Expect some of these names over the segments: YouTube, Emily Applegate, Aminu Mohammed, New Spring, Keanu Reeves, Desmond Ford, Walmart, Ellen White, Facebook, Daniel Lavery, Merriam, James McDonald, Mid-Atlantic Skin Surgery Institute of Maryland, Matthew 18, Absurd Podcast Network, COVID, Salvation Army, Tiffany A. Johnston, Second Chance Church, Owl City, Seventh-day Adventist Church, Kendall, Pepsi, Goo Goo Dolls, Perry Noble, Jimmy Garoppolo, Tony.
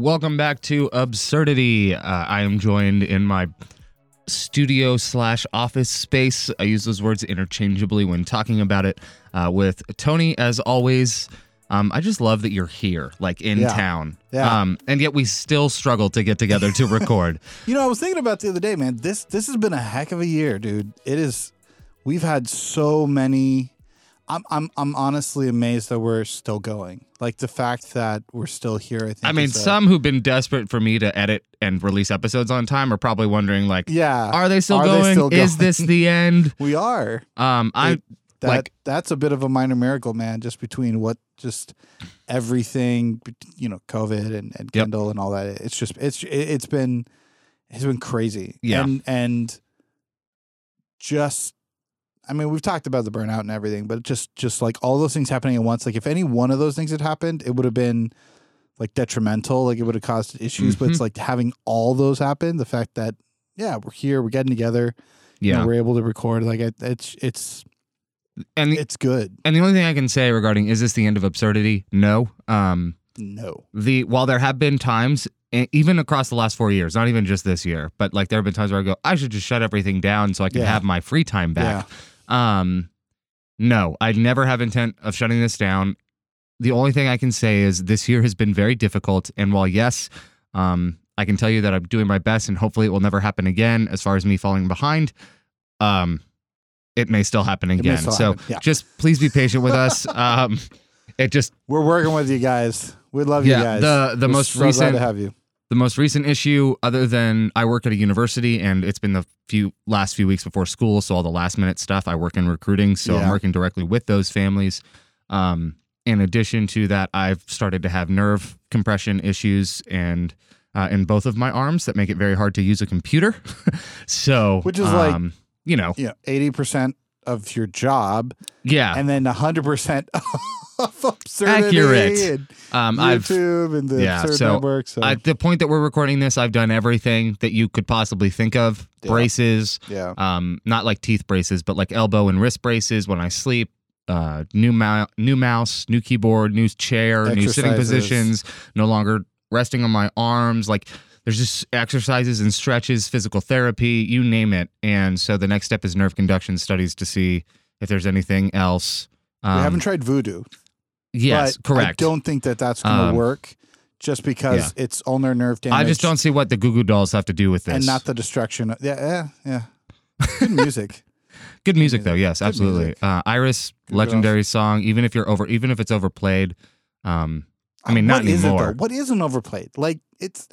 Welcome back to Absurdity. I am joined in my studio slash office space. I use those words interchangeably when talking about it with Tony, as always. I just love that you're here, like in town. Yeah. And yet we still struggle to get together to record. You know, I was thinking about the other day, man, this has been a heck of a year, dude. It is. We've had so many. I'm honestly amazed that we're still going. Like the fact that we're still here, I think. I mean, some who've been desperate for me to edit and release episodes on time are probably wondering, like, are they still going? Is this the end? We are. That's a bit of a minor miracle, man. Just between everything, you know, COVID and Kendall and all that. It's just it's been crazy. Yeah, and just. I mean, we've talked about the burnout and everything, but just like all those things happening at once, like if any one of those things had happened, it would have been like detrimental. Like it would have caused issues, but it's like having all those happen. The fact that, we're here, we're getting together, you know, we're able to record. Like it's good. And the only thing I can say regarding, is this the end of Absurdity? No. No. While there have been times, and even across the last 4 years, not even just this year, but like there have been times where I go, I should just shut everything down so I can have my free time back. Yeah. No, I never have intent of shutting this down. The only thing I can say is this year has been very difficult. And while I can tell you that I'm doing my best and hopefully it will never happen again, as far as me falling behind, it may still happen again. Just please be patient with us. We're working with you guys. We love you guys. We're so glad to have you. The most recent issue, other than I work at a university and it's been the last few weeks before school, so all the last minute stuff, I work in recruiting, so I'm working directly with those families. In addition to that, I've started to have nerve compression issues and in both of my arms that make it very hard to use a computer. Which is 80% of your job. Yeah. And then 100% of Absurdity. Accurate. And YouTube and the Absurd Network. So at the point that we're recording this, I've done everything that you could possibly think of. Yeah. Braces. Yeah. Not like teeth braces, but like elbow and wrist braces when I sleep. New mouse, new keyboard, new chair, exercises. New sitting positions. No longer resting on my arms. Like there's just exercises and stretches, physical therapy, you name it. And so the next step is nerve conduction studies to see if there's anything else. We haven't tried voodoo. Yes, correct. I don't think that's going to work just because it's ulnar nerve damage. I just don't see what the Goo Goo Dolls have to do with this. And not the destruction. Yeah. Good music. Good music, though. Yes, absolutely. Iris, legendary song. Even if it's overplayed. I mean, not anymore. What isn't overplayed? Like it's.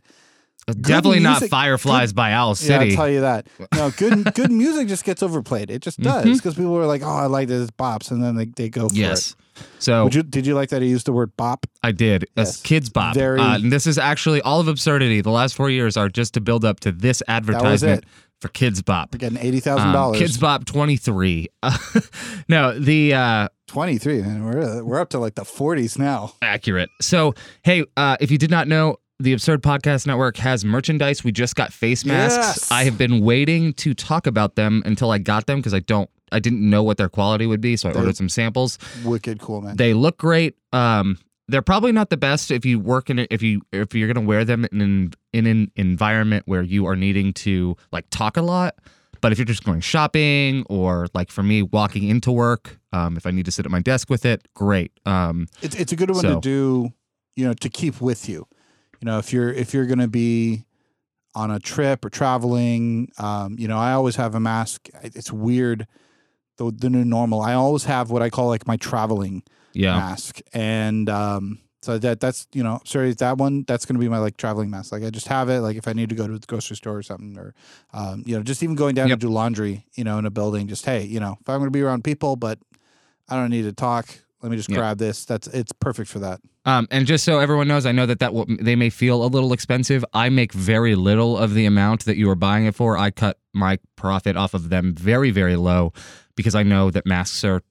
Definitely not Fireflies by Owl City. Yeah, I'll tell you that. No, good music just gets overplayed. It just does because people are like, "Oh, I like this bops," and then they go for it. So, did you like that he used the word bop? I did. Yes. Kids Bop. And this is actually all of Absurdity. The last 4 years are just to build up to this advertisement for Kids Bop. We're getting $80,000. Kids Bop 23. No, the 23. Man, we're up to like the 40s now. Accurate. So, hey, if you did not know. The Absurd Podcast Network has merchandise. We just got face masks. Yes. I have been waiting to talk about them until I got them because I didn't know what their quality would be, so I ordered some samples. Wicked cool, man. They look great. They're probably not the best if you work in it, if you're going to wear them in an environment where you are needing to like talk a lot. But if you're just going shopping or, like, for me, walking into work, if I need to sit at my desk with it, great. It's a good one to do, you know, to keep with you. You know, if you're going to be on a trip or traveling, you know, I always have a mask. It's weird, the new normal. I always have what I call like my traveling mask, and so that's you know, sorry, that one that's going to be my like traveling mask. Like I just have it. Like if I need to go to the grocery store or something, or you know, just even going down to do laundry, you know, in a building. Just hey, you know, if I'm going to be around people, but I don't need to talk. Let me just grab this. It's perfect for that. And just so everyone knows, I know that they may feel a little expensive. I make very little of the amount that you are buying it for. I cut my profit off of them very, very low because I know that masks are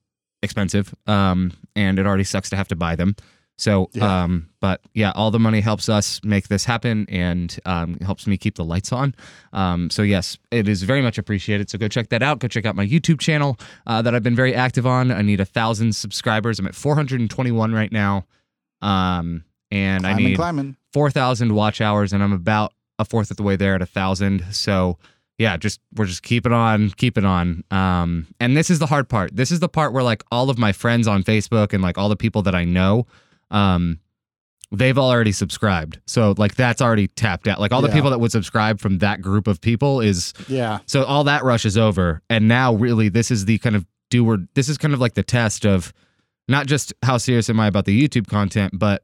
expensive, and it already sucks to have to buy them. So, all the money helps us make this happen and helps me keep the lights on. So, yes, it is very much appreciated. So go check that out. Go check out my YouTube channel that I've been very active on. I need 1,000 subscribers. I'm at 421 right now. and I need 4,000 watch hours, and I'm about a fourth of the way there at 1,000. So yeah, we're just keep it on. And this is the hard part. This is the part where like all of my friends on Facebook and like all the people that I know, they've already subscribed. So like that's already tapped out. Like all the people that would subscribe from that group of people is So all that rush is over. And now really this is the kind of this is kind of like the test of not just how serious am I about the YouTube content, but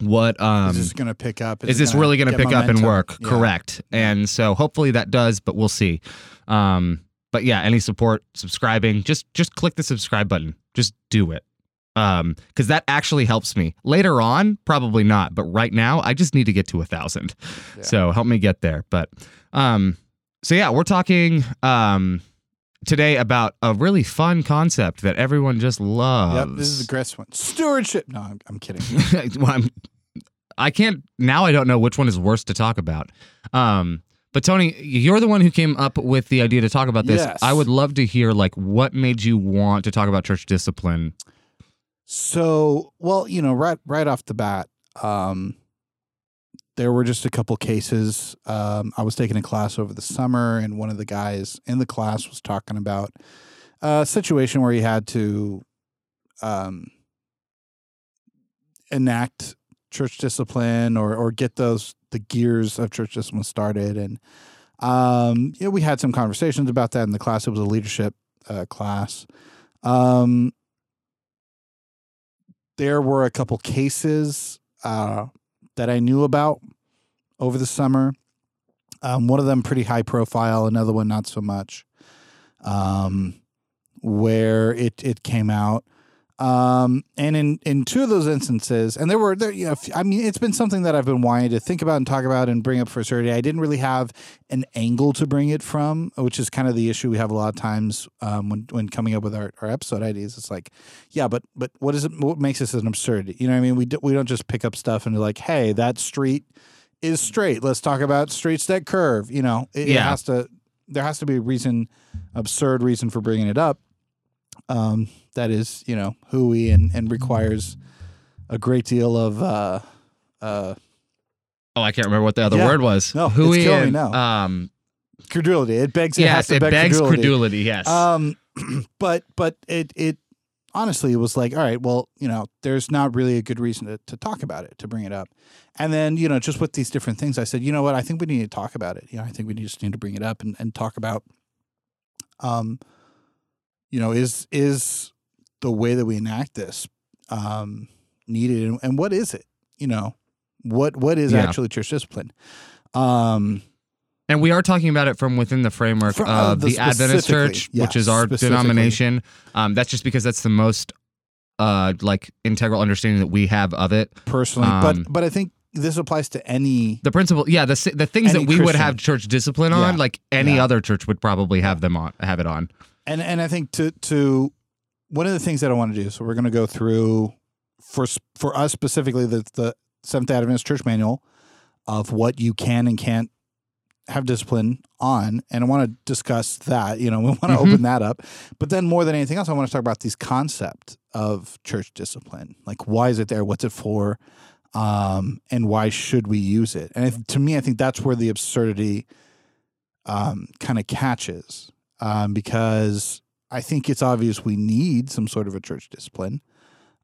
what is this going to pick up? Is this really going to pick up and work? Yeah. Correct. And so hopefully that does, but we'll see. But yeah, any support, subscribing, just click the subscribe button. Just do it. Because that actually helps me. Later on, probably not, but right now I just need to get to 1,000. Yeah. So help me get there. But so yeah, we're talking today about a really fun concept that everyone just loves. Yep, this is a great one. Stewardship. No, I'm kidding. Well, I can't now. I don't know which one is worse to talk about. But Tony, you're the one who came up with the idea to talk about this. Yes. I would love to hear like what made you want to talk about church discipline. So, well, you know, right off the bat, there were just a couple cases. I was taking a class over the summer, and one of the guys in the class was talking about a situation where he had to enact church discipline or get the gears of church discipline started. And you know, we had some conversations about that in the class. It was a leadership class. There were a couple cases that I knew about over the summer. One of them pretty high profile, another one not so much, where it came out. And in two of those instances, and there you know, I mean, it's been something that I've been wanting to think about and talk about and bring up for Saturday. I didn't really have an angle to bring it from, which is kind of the issue we have a lot of times when coming up with our episode ideas. It's like, yeah, but what is it? What makes this an absurdity? You know what I mean? We don't just pick up stuff and be like, hey, that street is straight. Let's talk about streets that curve. You know, there has to be a reason, absurd reason for bringing it up. That is, you know, hooey and requires a great deal of I can't remember what the other word was. No, hooey, it's killing me now. Credulity. It begs. Yes, it begs credulity. Yes. But it honestly was like, all right, well, you know, there's not really a good reason to talk about it, to bring it up. And then, you know, just with these different things, I said, you know what, I think we need to talk about it. You know, I think we just need to bring it up and talk about. You know, is the way that we enact this needed, and what is it? You know, what is actually church discipline? And we are talking about it from within the framework of the Adventist Church, which is our denomination. That's just because that's the most like integral understanding that we have of it personally. But I think this applies to the principle. Yeah, the things that we Christian would have church discipline on, like any other church would probably have them on, have it on. And I think to one of the things that I want to do, so we're going to go through for us specifically the Seventh-day Adventist Church manual of what you can and can't have discipline on, and I want to discuss that. You know, we want to open that up, but then more than anything else, I want to talk about these concept of church discipline. Like, why is it there? What's it for? And why should we use it? And to me, I think that's where the absurdity kind of catches. Because I think it's obvious we need some sort of a church discipline.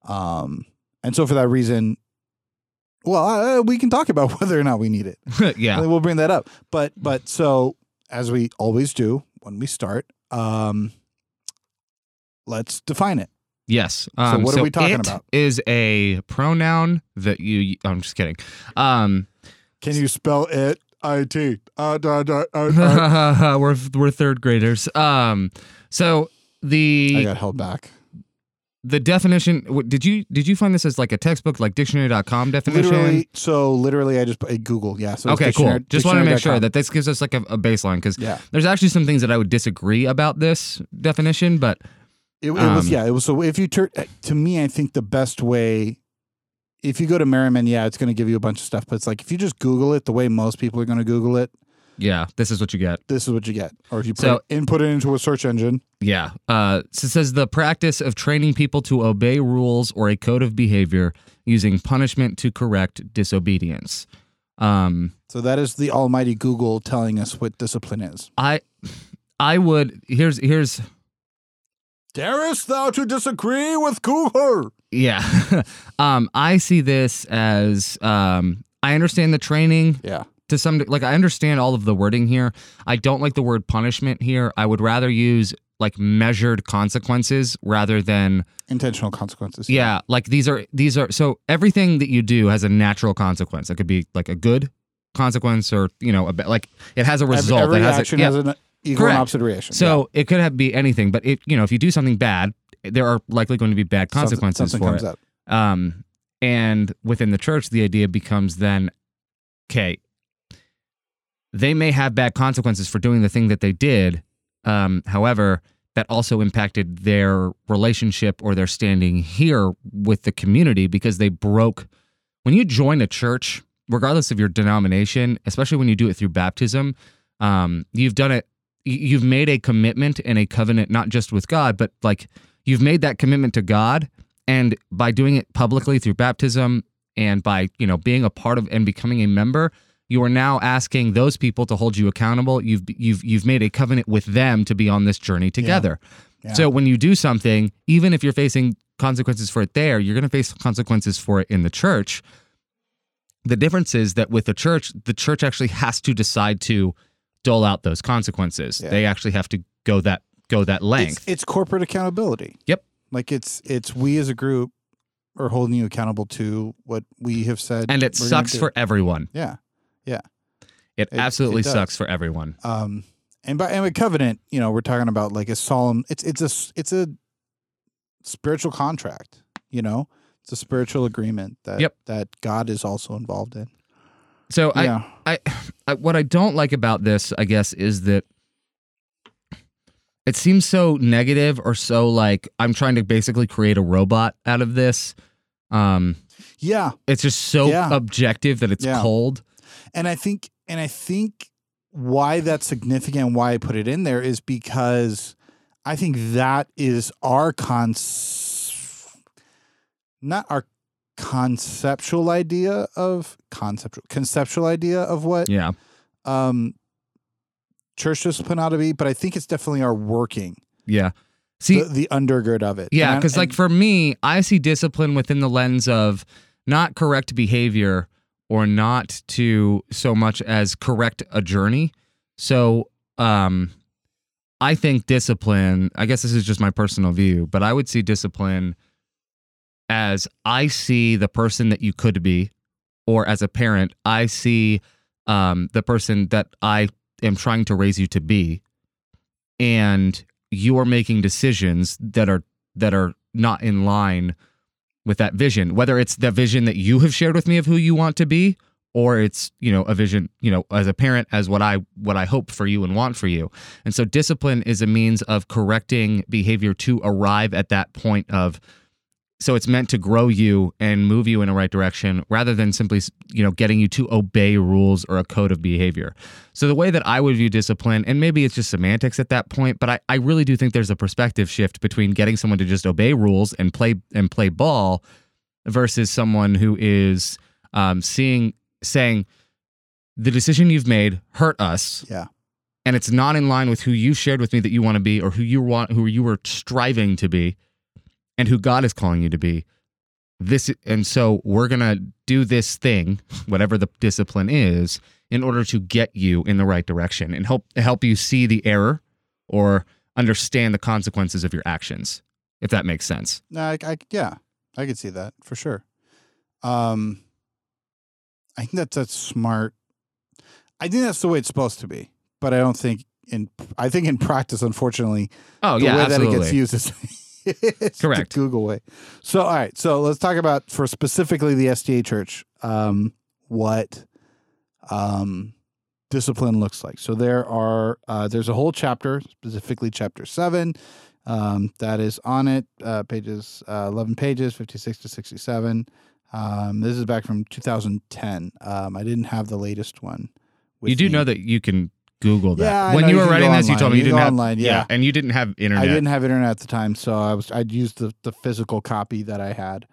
And so for that reason, well, we can talk about whether or not we need it. Yeah. We'll bring that up. But so as we always do when we start, let's define it. Yes. So what are we talking about? It is a pronoun that you, I'm just kidding. Can you spell it? IT. We're third graders. So I got held back. The definition. Did you find this as like a textbook, like dictionary.com definition? Literally, I just Google. Yeah. So okay. Cool. Just want to make sure that this gives us like a baseline, because there's actually some things that I would disagree about this definition, but it was. So if you to me, I think the best way. If you go to Merriam, it's going to give you a bunch of stuff, but it's like if you just Google it the way most people are going to Google it, Yeah, this is what you get. This is what you get. Or if you input it into a search engine. Yeah. So it says the practice of training people to obey rules or a code of behavior using punishment to correct disobedience. So that is the almighty Google telling us what discipline is. Here's Darest thou to disagree with Google? Yeah. I see this as I understand the training. Yeah. To some, I understand all of the wording here. I don't like the word punishment here. I would rather use measured consequences rather than intentional consequences. Yeah, these are. So everything that you do has a natural consequence. It could be a good consequence, or it has a result. Every action has an equal and opposite reaction. So it could be anything, but if you do something bad, there are likely going to be bad consequences for it. And within the church, the idea becomes then, okay. They may have bad consequences for doing the thing that they did. However, that also impacted their relationship or their standing here with the community because they broke. When you join a church, regardless of your denomination, especially when you do it through baptism, you've done it. You've made a commitment and a covenant, not just with God, but you've made that commitment to God. And by doing it publicly through baptism and by, being a part of and becoming a member, you are now asking those people to hold you accountable. You've made a covenant with them to be on this journey together. Yeah. Yeah. So when you do something, even if you're facing consequences for it there, you're going to face consequences for it in the church. The difference is that with the church actually has to decide to dole out those consequences. Yeah. They actually have to go that length. It's corporate accountability. Yep. It's we as a group are holding you accountable to what we have said. And it sucks for everyone. Yeah. Yeah, it absolutely sucks for everyone. And by covenant, we're talking about a solemn. It's a spiritual contract. It's a spiritual agreement that God is also involved in. So yeah. I what I don't like about this, I guess, is that it seems so negative or so I'm trying to basically create a robot out of this. It's just so objective that it's cold. And I think why that's significant, why I put it in there, is because I think that is our conceptual idea of what church discipline ought to be, but I think it's definitely our working. Yeah. See the undergird of it. Yeah, because for me, I see discipline within the lens of not correct behavior. Or not to so much as correct a journey. So I think discipline, I guess this is just my personal view, but I would see discipline as I see the person that you could be, or as a parent, I see the person that I am trying to raise you to be, and you are making decisions that are not in line with that vision, whether it's the vision that you have shared with me of who you want to be, or it's, a vision, as a parent, as what I hope for you and want for you. And so discipline is a means of correcting behavior to arrive at that point of, so it's meant to grow you and move you in the right direction rather than simply, getting you to obey rules or a code of behavior. So the way that I would view discipline, and maybe it's just semantics at that point, but I really do think there's a perspective shift between getting someone to just obey rules and play ball versus someone who is saying the decision you've made hurt us. Yeah. And it's not in line with who you shared with me that you want to be or who you were striving to be. And who God is calling you to be. And so we're going to do this thing, whatever the discipline is, in order to get you in the right direction and help you see the error or understand the consequences of your actions, if that makes sense. I could see that for sure. I think that's smart. I think that's the way it's supposed to be, but I don't think in practice, unfortunately, the way absolutely. That it gets used is... It's correct. The Google way. So, all right. So let's talk about for specifically the SDA Church, what discipline looks like. So there's a whole chapter, specifically chapter 7, that is on it, 11 pages, 56 to 67. This is back from 2010. I didn't have the latest one You do know that you can Google that. Yeah, when you were writing this, you told me you didn't have online. Yeah, and you didn't have internet. I didn't have internet at the time, so I'd used the physical copy that I had.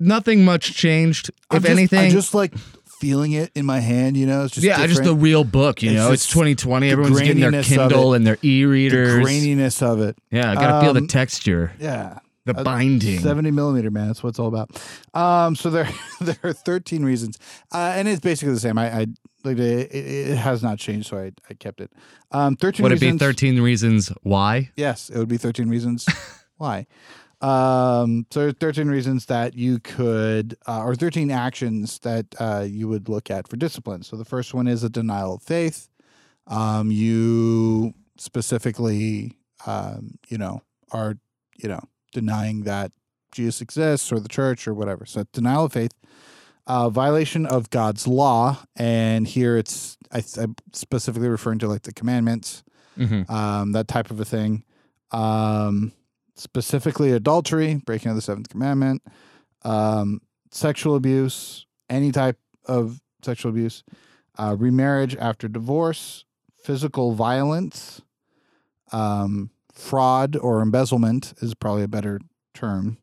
Nothing much changed. If anything, I just like feeling it in my hand. You know, it's just different. Just the real book. You know, it's 2020. Everyone's getting their Kindle and their e-readers. The graininess of it. Yeah, I gotta feel the texture. Yeah. The binding. 70 millimeter, man. That's what it's all about. So there are 13 reasons. And it's basically the same. It has not changed, so I kept it. 13 Would reasons. It be 13 reasons why? Yes, it would be 13 reasons why. So 13 reasons that you could, or 13 actions that you would look at for discipline. So the first one is a denial of faith. You specifically, denying that Jesus exists or the church or whatever. So denial of faith, violation of God's law. And here it's I'm specifically referring to like the commandments, that type of a thing. Specifically adultery, breaking of the seventh commandment, sexual abuse, any type of sexual abuse, remarriage after divorce, physical violence, fraud or embezzlement is probably a better term,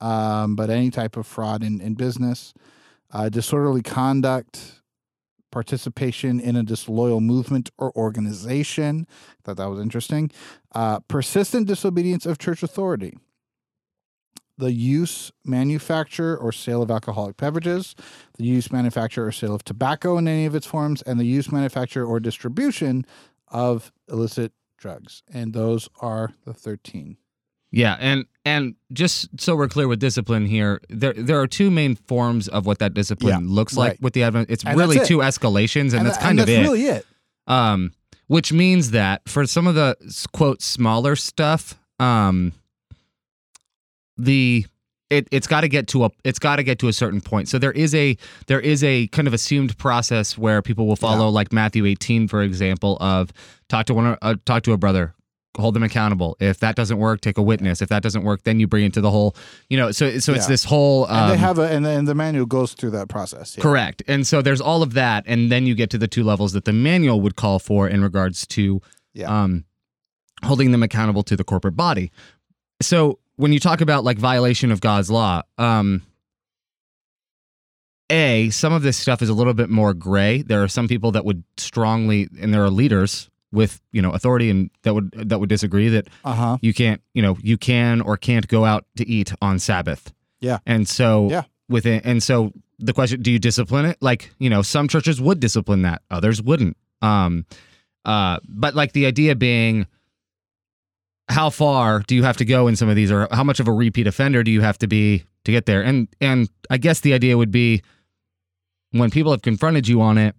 but any type of fraud in business, disorderly conduct, participation in a disloyal movement or organization. I thought that was interesting. Persistent disobedience of church authority. The use, manufacture, or sale of alcoholic beverages, the use, manufacture, or sale of tobacco in any of its forms, and the use, manufacture, or distribution of illicit drugs. And those are the 13. Yeah, and just so we're clear with discipline here, there are two main forms of what that discipline looks like with the Advent. It's really two escalations, and that's kind of it. That's really it. Which means that for some of the, quote, smaller stuff, it's got to get to a certain point. So there is a kind of assumed process where people will follow, like Matthew 18, for example, of talk to a brother, hold them accountable. If that doesn't work, take a witness. If that doesn't work, then you bring it to the whole, So it's this whole. And they have and the manual goes through that process. Yeah. Correct. And so there's all of that, and then you get to the two levels that the manual would call for in regards to, holding them accountable to the corporate body. So when you talk about like violation of God's law, some of this stuff is a little bit more gray. There are some people that would strongly, and there are leaders with, authority and that would disagree that you can't, you can or can't go out to eat on Sabbath. Yeah. And so so the question, do you discipline it? Like, some churches would discipline that, others wouldn't. But like the idea being, how far do you have to go in some of these, or how much of a repeat offender do you have to be to get there? And I guess the idea would be when people have confronted you on it,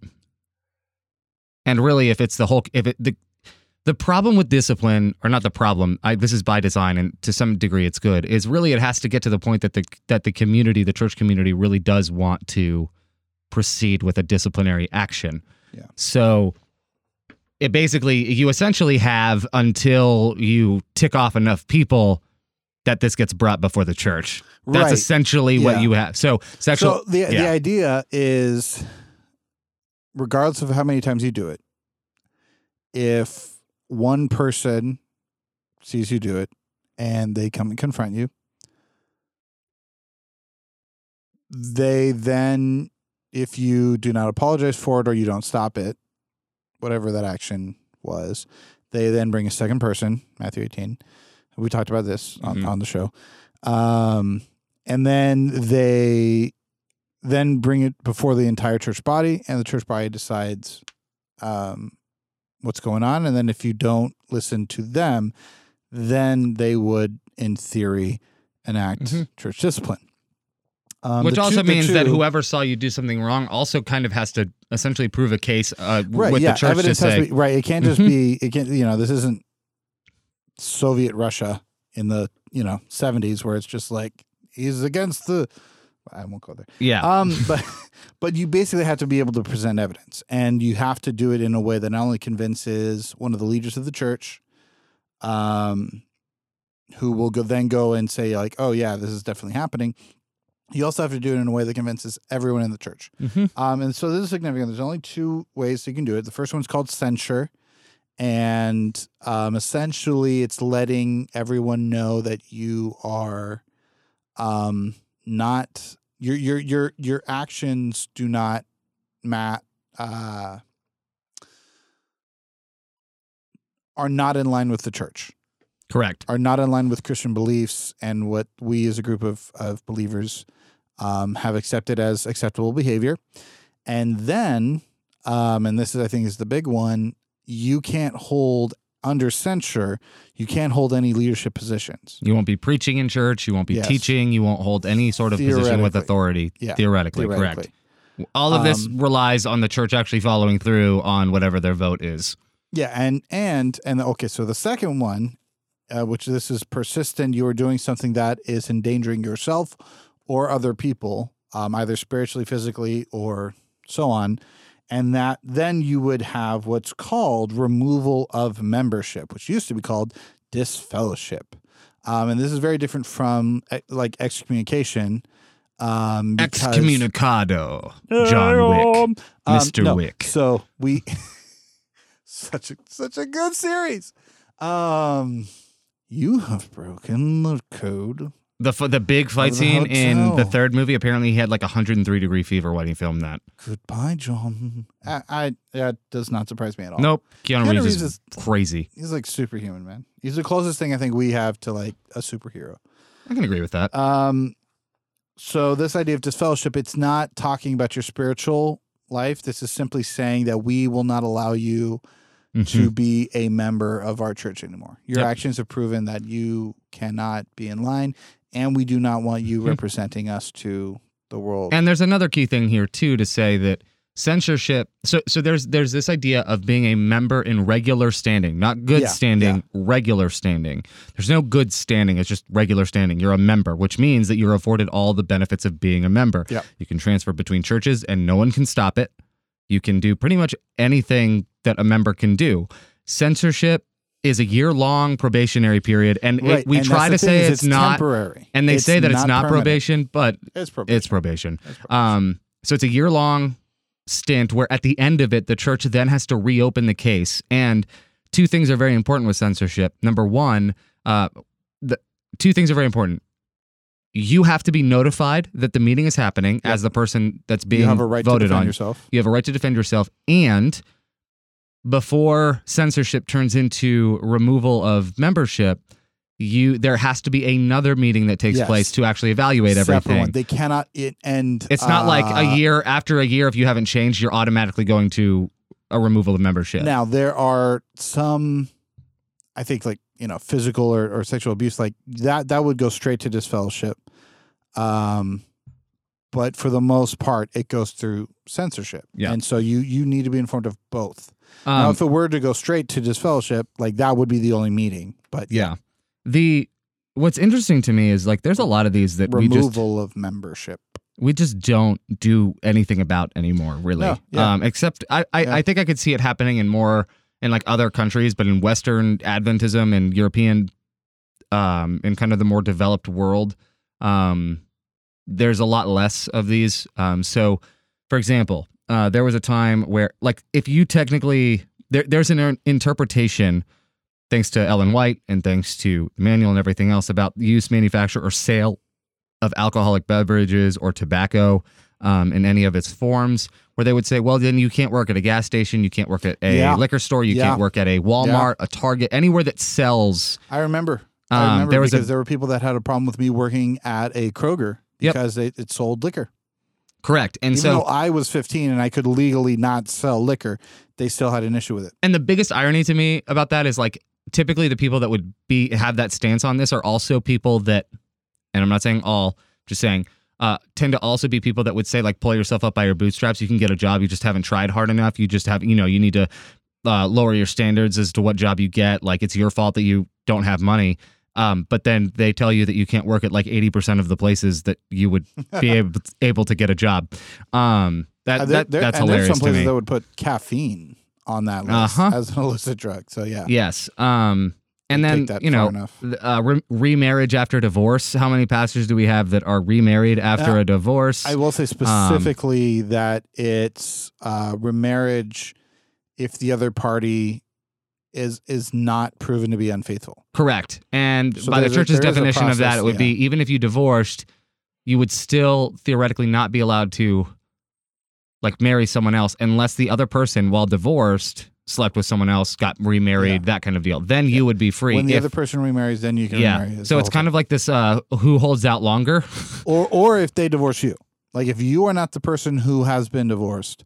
and really the problem with discipline, or not the problem, this is by design and to some degree it's good, is really it has to get to the point that the community, the church community, really does want to proceed with a disciplinary action. Yeah. So it basically, you essentially have until you tick off enough people that this gets brought before the church. That's essentially what you have. So the idea is, regardless of how many times you do it, if one person sees you do it and they come and confront you, they then, if you do not apologize for it or you don't stop it, whatever that action was, they then bring a second person, Matthew 18. We talked about this on the show. And then they bring it before the entire church body, and the church body decides what's going on. And then if you don't listen to them, then they would, in theory, enact church discipline. Which also means that whoever saw you do something wrong also kind of has to essentially prove a case with the church to say. It can't just be, this isn't Soviet Russia in the, 70s where it's just like, he's against the... I won't go there. Yeah. But you basically have to be able to present evidence, and you have to do it in a way that not only convinces one of the leaders of the church, who will then go and say like, oh yeah, this is definitely happening. You also have to do it in a way that convinces everyone in the church. Mm-hmm. And so this is significant. There's only two ways you can do it. The first one's called censure. And essentially it's letting everyone know that you are not your actions do not are not in line with the church. Correct. Are not in line with Christian beliefs and what we as a group of believers have accepted as acceptable behavior. And then, and this is, I think, is the big one, you can't hold under censure, you can't hold any leadership positions. You won't be preaching in church, you won't be teaching, you won't hold any sort of position with authority. Yeah. Theoretically, correct. All of this relies on the church actually following through on whatever their vote is. Yeah, and okay, so the second one, which this is persistent, you are doing something that is endangering yourself or other people, either spiritually, physically, or so on. And that then you would have what's called removal of membership, which used to be called disfellowship. And this is very different from like excommunication. Excommunicado, John Wick, Mr. Wick. So we such a good series. You have broken the code. The big fight scene in the third movie, apparently he had like 103-degree fever when he filmed that. Goodbye, John. That does not surprise me at all. Nope. Keanu Reeves is crazy. He's like superhuman, man. He's the closest thing I think we have to like a superhero. I can agree with that. So this idea of disfellowship, it's not talking about your spiritual life. This is simply saying that we will not allow you to be a member of our church anymore. Your actions have proven that you cannot be in line, and we do not want you representing us to the world. And there's another key thing here, too, to say that censorship... So there's this idea of being a member in regular standing, not good standing, regular standing. There's no good standing. It's just regular standing. You're a member, which means that you're afforded all the benefits of being a member. Yep. You can transfer between churches, and no one can stop it. You can do pretty much anything that a member can do. Censorship is a year-long probationary period, and we and try to say it's not temporary. And they say that it's not probation, but it's probation. So it's a year-long stint where at the end of it, the church then has to reopen the case. And two things are very important with censorship. Number one, two things are very important. You have to be notified that the meeting is happening as the person that's being voted on. You have a right to defend yourself. You have a right to defend yourself. And before censorship turns into removal of membership, there has to be another meeting that takes place to actually evaluate everything. They cannot end. It's not like a year after a year, if you haven't changed, you're automatically going to a removal of membership. Now, there are some, I think, like, physical or sexual abuse like that would go straight to disfellowship. But for the most part, it goes through censorship. Yeah. And so you need to be informed of both. Now, if it were to go straight to disfellowship, like that would be the only meeting. But what's interesting to me is like there's a lot of these that removal of membership. We just don't do anything about anymore, really. No, yeah. Except I think I could see it happening in more in like other countries, but in Western Adventism and European, in kind of the more developed world, there's a lot less of these. So for example, there was a time where like, if you technically, there's an interpretation thanks to Ellen White and thanks to the manual and everything else about the use, manufacture, or sale of alcoholic beverages or tobacco, in any of its forms, where they would say, well, then you can't work at a gas station, you can't work at a liquor store, you can't work at a Walmart, a Target, anywhere that sells. I remember because there were people that had a problem with me working at a Kroger because it sold liquor. Correct. And even though I was 15 and I could legally not sell liquor, they still had an issue with it. And the biggest irony to me about that is like typically the people that would have that stance on this are also people that, and I'm not saying all, just saying, tend to also be people that would say like pull yourself up by your bootstraps. You can get a job. You just haven't tried hard enough. You just have, you need to lower your standards as to what job you get. Like it's your fault that you don't have money. But then they tell you that you can't work at like 80% of the places that you would be able to get a job. That's hilarious. There's some places that would put caffeine on that list as an illicit drug. So yeah. Yes. And then, you know, remarriage after divorce. How many pastors do we have that are remarried after a divorce? I will say specifically that it's remarriage if the other party is not proven to be unfaithful. Correct. And so by the church's definition process, of that, it would be even if you divorced, you would still theoretically not be allowed to like marry someone else unless the other person, while divorced, slept with someone else, got remarried, that kind of deal. Then you would be free. When the other person remarries, then you can remarry. So it's kind of like this who holds out longer. or if they divorce you. Like if you are not the person who has been divorced,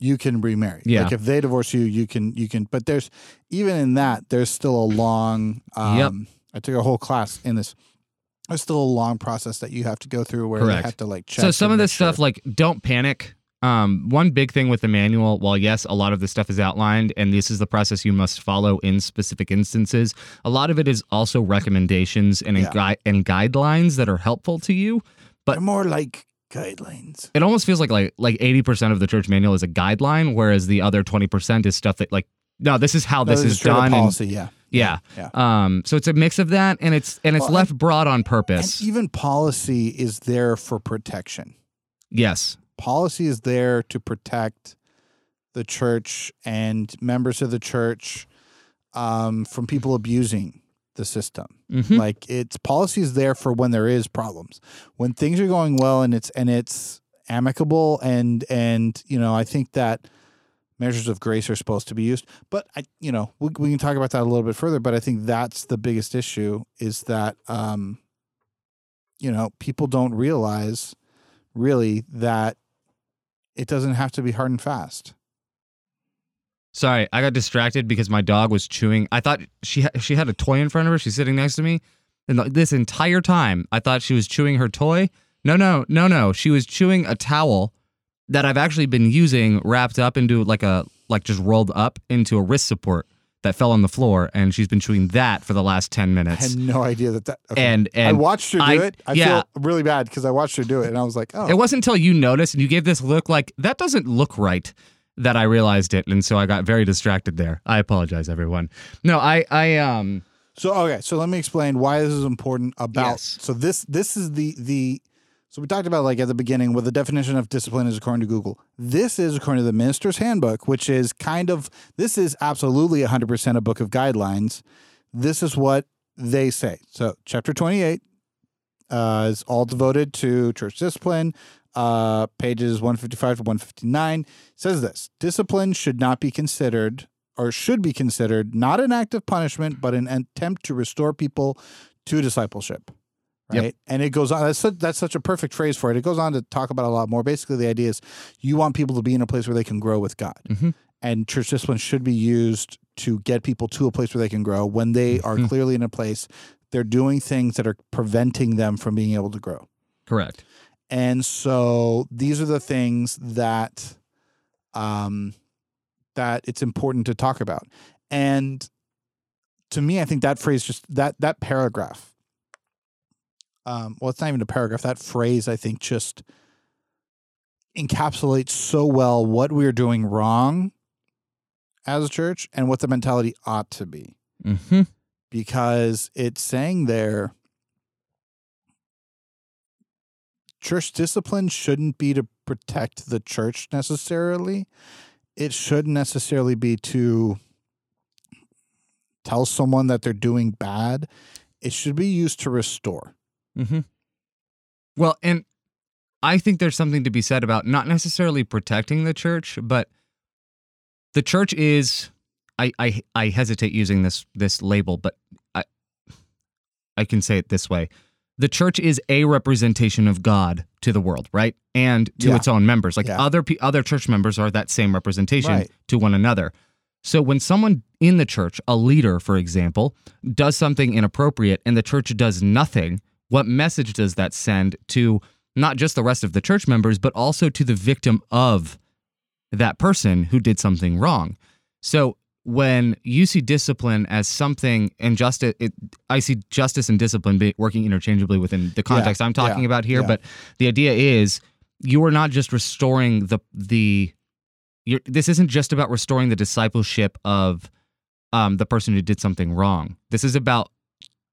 you can remarry. Yeah. Like if they divorce you, you can. But there's, even in that, there's still a long, I took a whole class in this. There's still a long process that you have to go through where you have to like check. So some of this stuff, like, don't panic. One big thing with the manual, while yes, a lot of this stuff is outlined and this is the process you must follow in specific instances, a lot of it is also recommendations and and guidelines that are helpful to you. But they're more like guidelines. It almost feels like 80% of the church manual is a guideline, whereas the other 20% is stuff that like, no, this is how this is done. Policy, Yeah. So it's a mix of that, and it's left broad on purpose. And even policy is there for protection. Yes. Policy is there to protect the church and members of the church from people abusing the system. Mm-hmm. Like its policy is there for when there is problems, when things are going well and it's amicable and you know, I think that measures of grace are supposed to be used. But we can talk about that a little bit further. But I think that's the biggest issue is that people don't realize really that. It doesn't have to be hard and fast. Sorry, I got distracted because my dog was chewing. I thought she had a toy in front of her. She's sitting next to me. And this entire time, I thought she was chewing her toy. No. She was chewing a towel that I've actually been using wrapped up into just rolled up into a wrist support that fell on the floor, and she's been chewing that for the last 10 minutes. I had no idea that okay. And I watched her do it. I feel really bad because I watched her do it, and I was like, oh. It wasn't until you noticed, and you gave this look like, that doesn't look right, that I realized it, and so I got very distracted there. I apologize, everyone. No, So let me explain why this is important about... Yes. So this is the... So we talked about, like, at the beginning, what the definition of discipline is according to Google. This is according to the Minister's Handbook, which is this is absolutely 100% a book of guidelines. This is what they say. So chapter 28 is all devoted to church discipline. Pages 155 to 159 says this. Discipline should be considered not an act of punishment, but an attempt to restore people to discipleship. Right. Yep. And it goes on. That's such a perfect phrase for it. It goes on to talk about a lot more. Basically, the idea is you want people to be in a place where they can grow with God. Mm-hmm. And church discipline should be used to get people to a place where they can grow when they are clearly in a place they're doing things that are preventing them from being able to grow. Correct. And so these are the things that that it's important to talk about. And to me, I think that phrase, just that paragraph, it's not even a paragraph. That phrase, I think, just encapsulates so well what we are doing wrong as a church and what the mentality ought to be. Mm-hmm. Because it's saying there, church discipline shouldn't be to protect the church necessarily. It shouldn't necessarily be to tell someone that they're doing bad. It should be used to restore. Mm-hmm. Well, and I think there's something to be said about not necessarily protecting the church, but the church is, I hesitate using this label, but I can say it this way. The church is a representation of God to the world, right? And to its own members. Like other church members are that same representation to one another. So when someone in the church, a leader, for example, does something inappropriate and the church does nothing— what message does that send to not just the rest of the church members, but also to the victim of that person who did something wrong? So when you see discipline as something, and justice, I see justice and discipline working interchangeably within the context I'm talking about here. Yeah. But the idea is you are not just restoring the this isn't just about restoring the discipleship of the person who did something wrong. This is about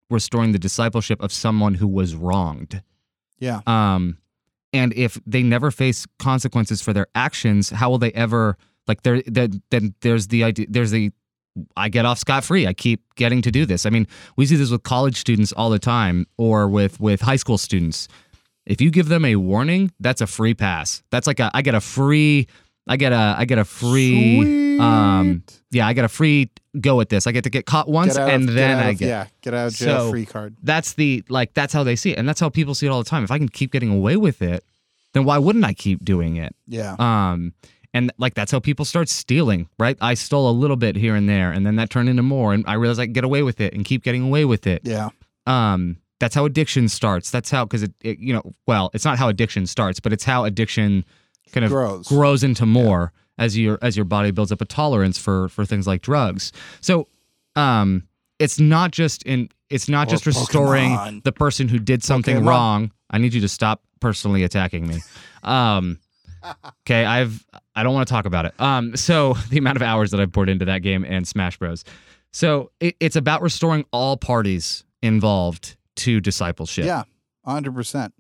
restoring the discipleship of someone who was wronged. Yeah. And if they never face consequences for their actions, how will they ever, like, then there's the idea, I get off scot-free. I keep getting to do this. I mean, we see this with college students all the time, or with high school students. If you give them a warning, that's a free pass. That's like I get a free sweet. I get a free go at this. I get to get caught once get out of jail free card. That's how they see it, and that's how people see it all the time. If I can keep getting away with it, then why wouldn't I keep doing it? Yeah. And that's how people start stealing, right? I stole a little bit here and there, and then that turned into more, and I realized I could get away with it and keep getting away with it. Yeah. That's how addiction starts. That's how, because it's not how addiction starts, but it's how addiction kind of grows into more as your body builds up a tolerance for things like drugs. So, it's not just restoring the person who did something wrong. I need you to stop personally attacking me. Okay, I don't want to talk about it. So the amount of hours that I've poured into that game and Smash Bros. So it's about restoring all parties involved to discipleship. Yeah, 100%.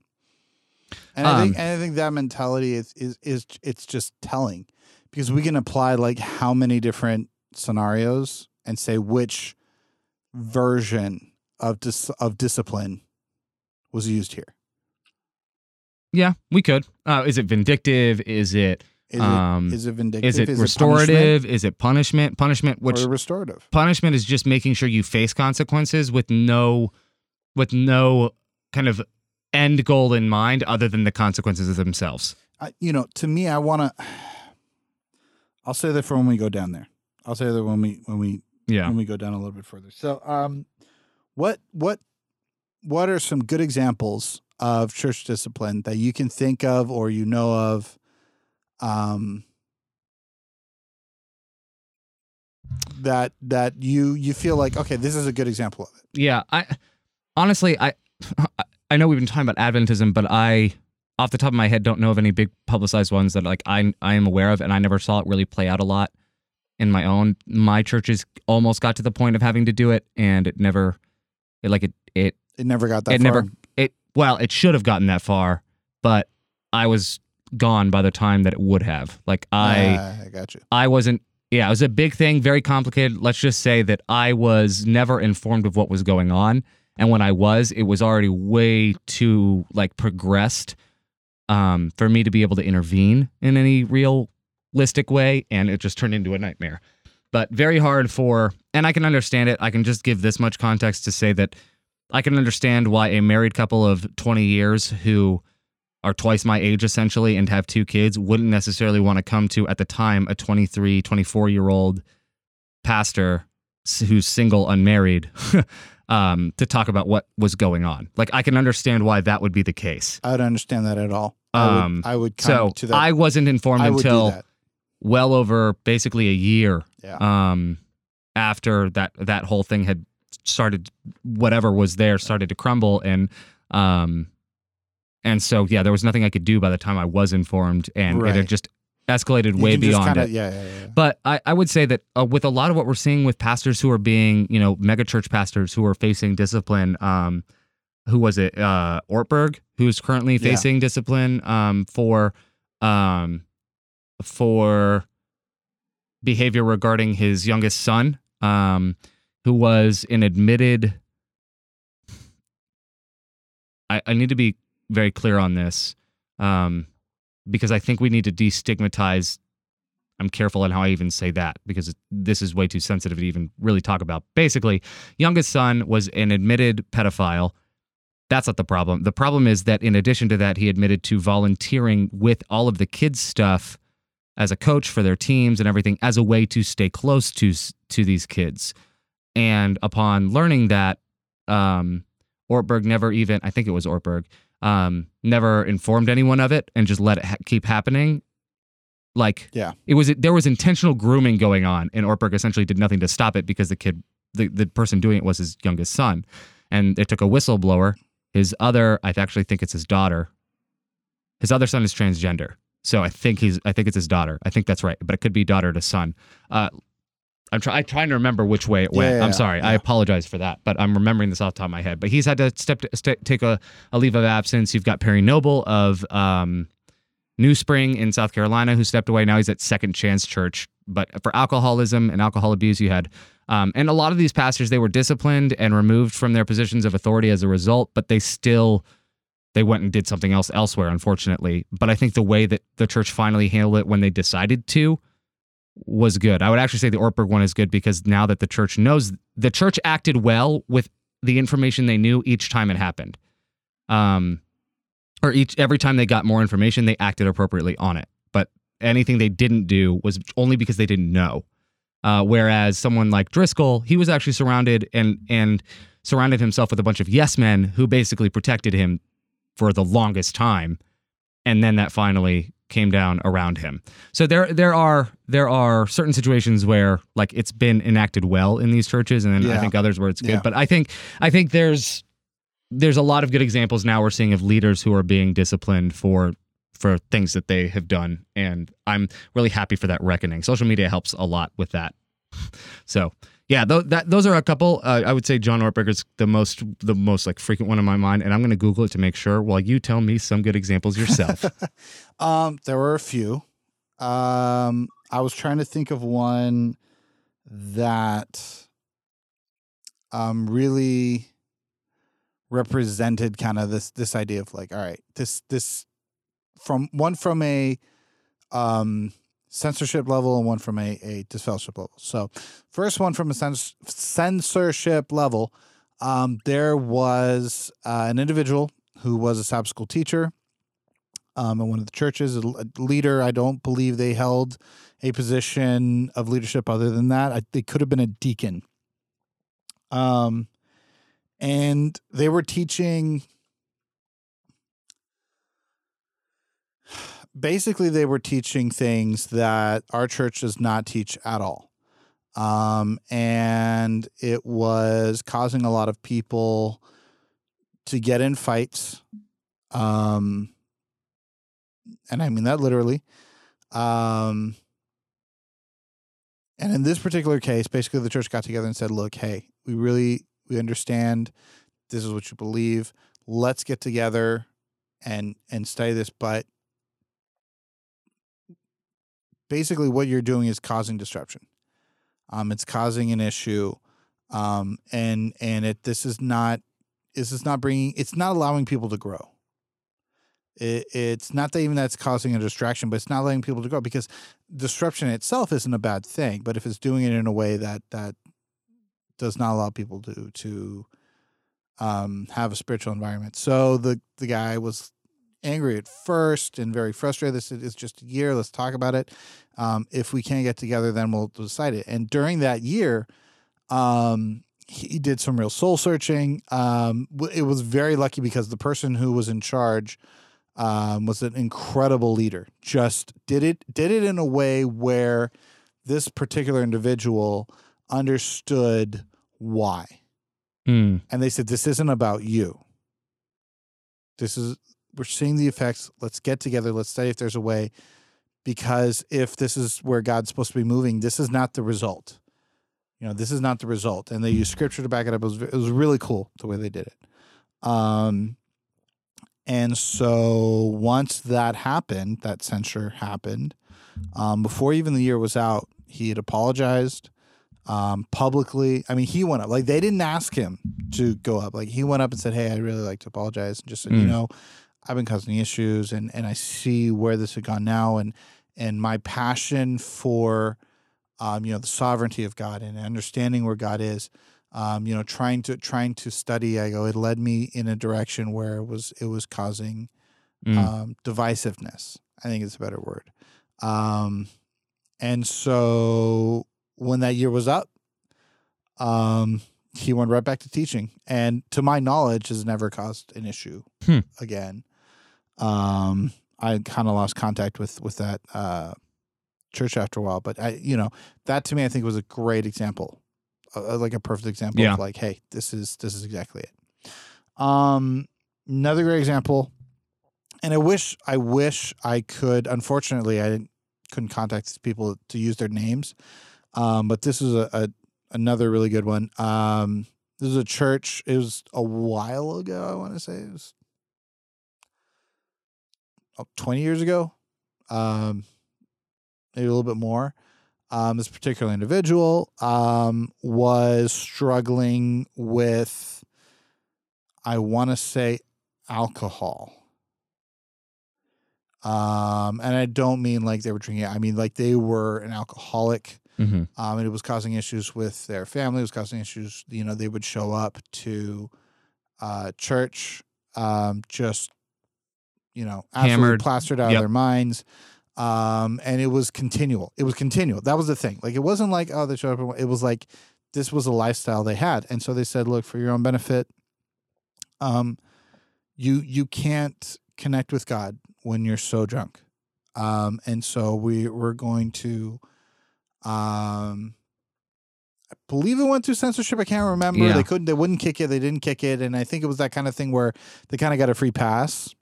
And I think that mentality is it's just telling, because we can apply how many different scenarios and say which version of discipline was used here. Yeah, we could. Is it vindictive? Is it vindictive? Is it restorative? Is it punishment? Punishment, which or restorative. Punishment is just making sure you face consequences with no kind of end goal in mind other than the consequences of themselves. To me, I'll say that for when we go down there. I'll say that when we go down a little bit further. So, what are some good examples of church discipline that you can think of or you know of that you feel like, okay, this is a good example of it? Yeah, I know we've been talking about Adventism, but I off the top of my head don't know of any big publicized ones that I am aware of, and I never saw it really play out a lot in my own. My churches almost got to the point of having to do it, and it never got that far. Well, it should have gotten that far, but I was gone by the time that it would have. I got you. I wasn't. Yeah, it was a big thing, very complicated. Let's just say that I was never informed of what was going on, and when I was, it was already way too progressed for me to be able to intervene in any realistic way, and it just turned into a nightmare. But very hard for, and I can understand it. I can just give this much context to say that I can understand why a married couple of 20 years who are twice my age essentially and have two kids wouldn't necessarily want to come to, at the time, a 23, 24-year-old pastor who's single, unmarried, to talk about what was going on. I can understand why that would be the case. I would understand that at all. I would come to that. I wasn't informed until well over basically a year after that whole thing had started, whatever was there started to crumble, and so there was nothing I could do by the time I was informed, and it had just escalated way beyond it. Yeah. But I would say that with a lot of what we're seeing with pastors who are being, megachurch pastors who are facing discipline, who was it, Ortberg, who's currently facing discipline for behavior regarding his youngest son, who was an admitted, I need to be very clear on this, because I think we need to destigmatize, I'm careful on how I even say that, because this is way too sensitive to even really talk about. Basically, youngest son was an admitted pedophile. That's not the problem. The problem is that in addition to that, he admitted to volunteering with all of the kids' stuff as a coach for their teams and everything as a way to stay close to these kids. And upon learning that, Ortberg never informed anyone of it and just let it keep happening. There was intentional grooming going on, and Ortberg essentially did nothing to stop it because the person doing it was his youngest son. And it took a whistleblower. I actually think it's his daughter. His other son is transgender. So I think it's his daughter. I think that's right, but it could be daughter to son. I'm trying to remember which way it went. Yeah, I'm sorry. Yeah. I apologize for that, but I'm remembering this off the top of my head. But he's had to take a leave of absence. You've got Perry Noble of New Spring in South Carolina who stepped away. Now he's at Second Chance Church. But for alcoholism and alcohol abuse, you had and a lot of these pastors, they were disciplined and removed from their positions of authority as a result, but they still... they went and did something else elsewhere, unfortunately. But I think the way that the church finally handled it when they decided to was good. I would actually say the Ortberg one is good because now that the church knows, the church acted well with the information they knew each time it happened. Every time they got more information, they acted appropriately on it. But anything they didn't do was only because they didn't know. Whereas someone like Driscoll, he was actually surrounded himself with a bunch of yes men who basically protected him for the longest time, and then that finally came down around him. So there are certain situations where like it's been enacted well in these churches, and then I think others where it's good. Yeah. But I think there's a lot of good examples now we're seeing of leaders who are being disciplined for things that they have done, and I'm really happy for that reckoning. Social media helps a lot with that. So. Yeah, those are a couple. I would say John Ortberg is the most like frequent one in my mind, and I'm going to Google it to make sure while you tell me some good examples yourself. There were a few. I was trying to think of one that really represented kind of this idea of like, all right, this from a censorship level and one from a disfellowship level. So first one from a censorship level, there was an individual who was a Sabbath school teacher in one of the churches, a leader. I don't believe they held a position of leadership other than that. They could have been a deacon. And they were teaching... basically, they were teaching things that our church does not teach at all. And it was causing a lot of people to get in fights. And I mean that literally. And in this particular case, basically the church got together and said, look, hey, we understand this is what you believe. Let's get together and study this, but basically, what you're doing is causing disruption. It's causing an issue, it's not allowing people to grow. It's not that even that's causing a distraction, but it's not allowing people to grow because disruption itself isn't a bad thing. But if it's doing it in a way that does not allow people to have a spiritual environment, so the guy was angry at first and very frustrated. This is just a year. Let's talk about it. If we can't get together, then we'll decide it. And during that year, he did some real soul searching. It was very lucky because the person who was in charge was an incredible leader. Just did it in a way where this particular individual understood why. Mm. And they said, this isn't about you. We're seeing the effects. Let's get together. Let's study if there's a way, because if this is where God's supposed to be moving, this is not the result. This is not the result. And they used scripture to back it up. It was really cool the way they did it. And so once that happened, that censure happened, before even the year was out, he had apologized publicly. I mean, he went up. Like, they didn't ask him to go up. Like, he went up and said, hey, I'd really like to apologize. And just said, I've been causing issues, and I see where this has gone now, and my passion for, the sovereignty of God and understanding where God is, trying to study. I go, it led me in a direction where it was causing divisiveness. I think it's a better word. And so when that year was up, he went right back to teaching, and to my knowledge, has never caused an issue again. I kind of lost contact with that church after a while, but that to me, I think was a great example, like a perfect example of like, hey, this is exactly it. Another great example, And I wish I could. Unfortunately, I couldn't contact these people to use their names. But this is another really good one. This is a church. It was a while ago, I want to say. It was 20 years ago, maybe a little bit more. This particular individual was struggling with, I want to say, alcohol. And I don't mean like they were drinking. I mean like they were an alcoholic. Mm-hmm. And it was causing issues with their family. It was causing issues. You know, they would show up to church just, you know, absolutely hammered, plastered out of their minds. And it was continual. It was continual. That was the thing. Like, it wasn't like, oh, they showed up. It was like, this was a lifestyle they had. And so they said, look, for your own benefit, you can't connect with God when you're so drunk. And so we're going to, I believe it went through censorship. I can't remember. Yeah. They wouldn't kick it. They didn't kick it. And I think it was that kind of thing where they kind of got a free pass.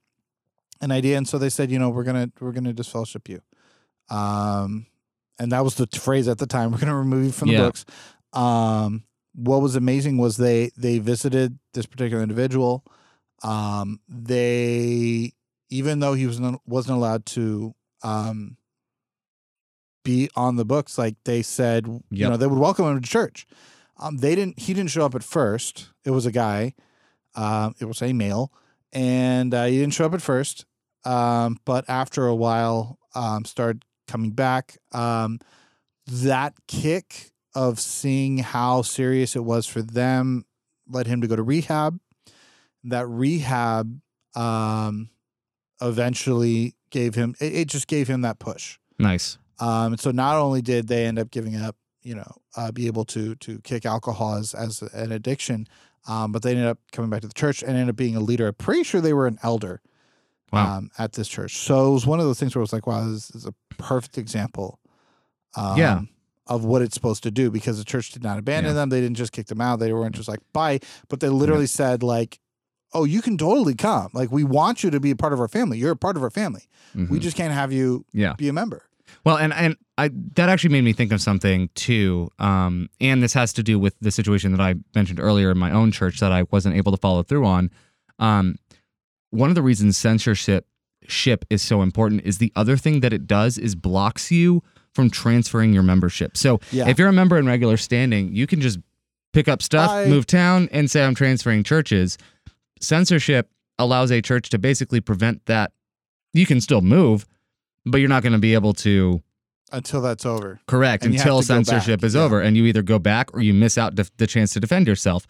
An idea, and so they said, you know, we're gonna disfellowship you, and that was the phrase at the time. We're gonna remove you from the books. What was amazing was they visited this particular individual. They, even though he wasn't allowed to be on the books, like they said, you know, they would welcome him to church. He didn't show up at first. It was a guy. It was a male. And he didn't show up at first, but after a while, started coming back. That kick of seeing how serious it was for them led him to go to rehab. That rehab eventually gave him, it just gave him that push. Nice. And so not only did they end up giving up, you know, be able to kick alcohol as an addiction, but they ended up coming back to the church and ended up being a leader. I'm pretty sure they were an elder at this church. So it was one of those things where it was like, wow, this is a perfect example of what it's supposed to do, because the church did not abandon them. They didn't just kick them out. They weren't just like, bye. But they literally said like, oh, you can totally come. Like, we want you to be a part of our family. You're a part of our family. Mm-hmm. We just can't have you be a member. Well, and I, that actually made me think of something, too, and this has to do with the situation that I mentioned earlier in my own church that I wasn't able to follow through on. One of the reasons censorship is so important is the other thing that it does is blocks you from transferring your membership. So if you're a member in regular standing, you can just pick up stuff, move town, and say, I'm transferring churches. Censorship allows a church to basically prevent that. You can still move, but you're not going to be able to... Until that's over. Correct, and until censorship is over. And you either go back or you miss out the chance to defend yourself.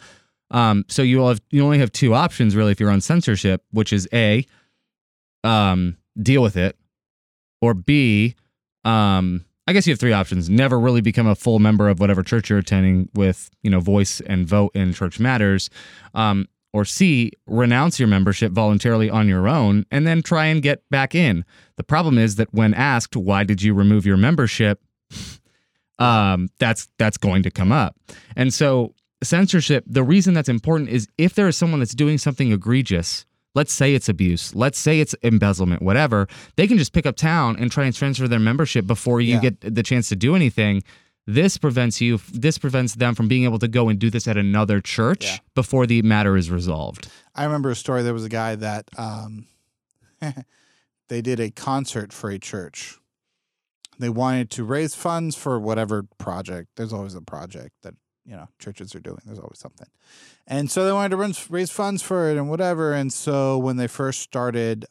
So you only have two options, really, if you're on censorship, which is A, deal with it, or B, I guess you have three options. Never really become a full member of whatever church you're attending with, you know, voice and vote in church matters, or C, renounce your membership voluntarily on your own and then try and get back in. The problem is that when asked, why did you remove your membership, that's going to come up. And so censorship, the reason that's important is if there is someone that's doing something egregious, let's say it's abuse, let's say it's embezzlement, whatever, they can just pick up town and try and transfer their membership before you get the chance to do anything. This prevents them from being able to go and do this at another church before the matter is resolved. I remember a story. There was a guy that they did a concert for a church. They wanted to raise funds for whatever project. There's always a project that, you know, churches are doing. There's always something. And so they wanted to raise funds for it and whatever. And so when they first started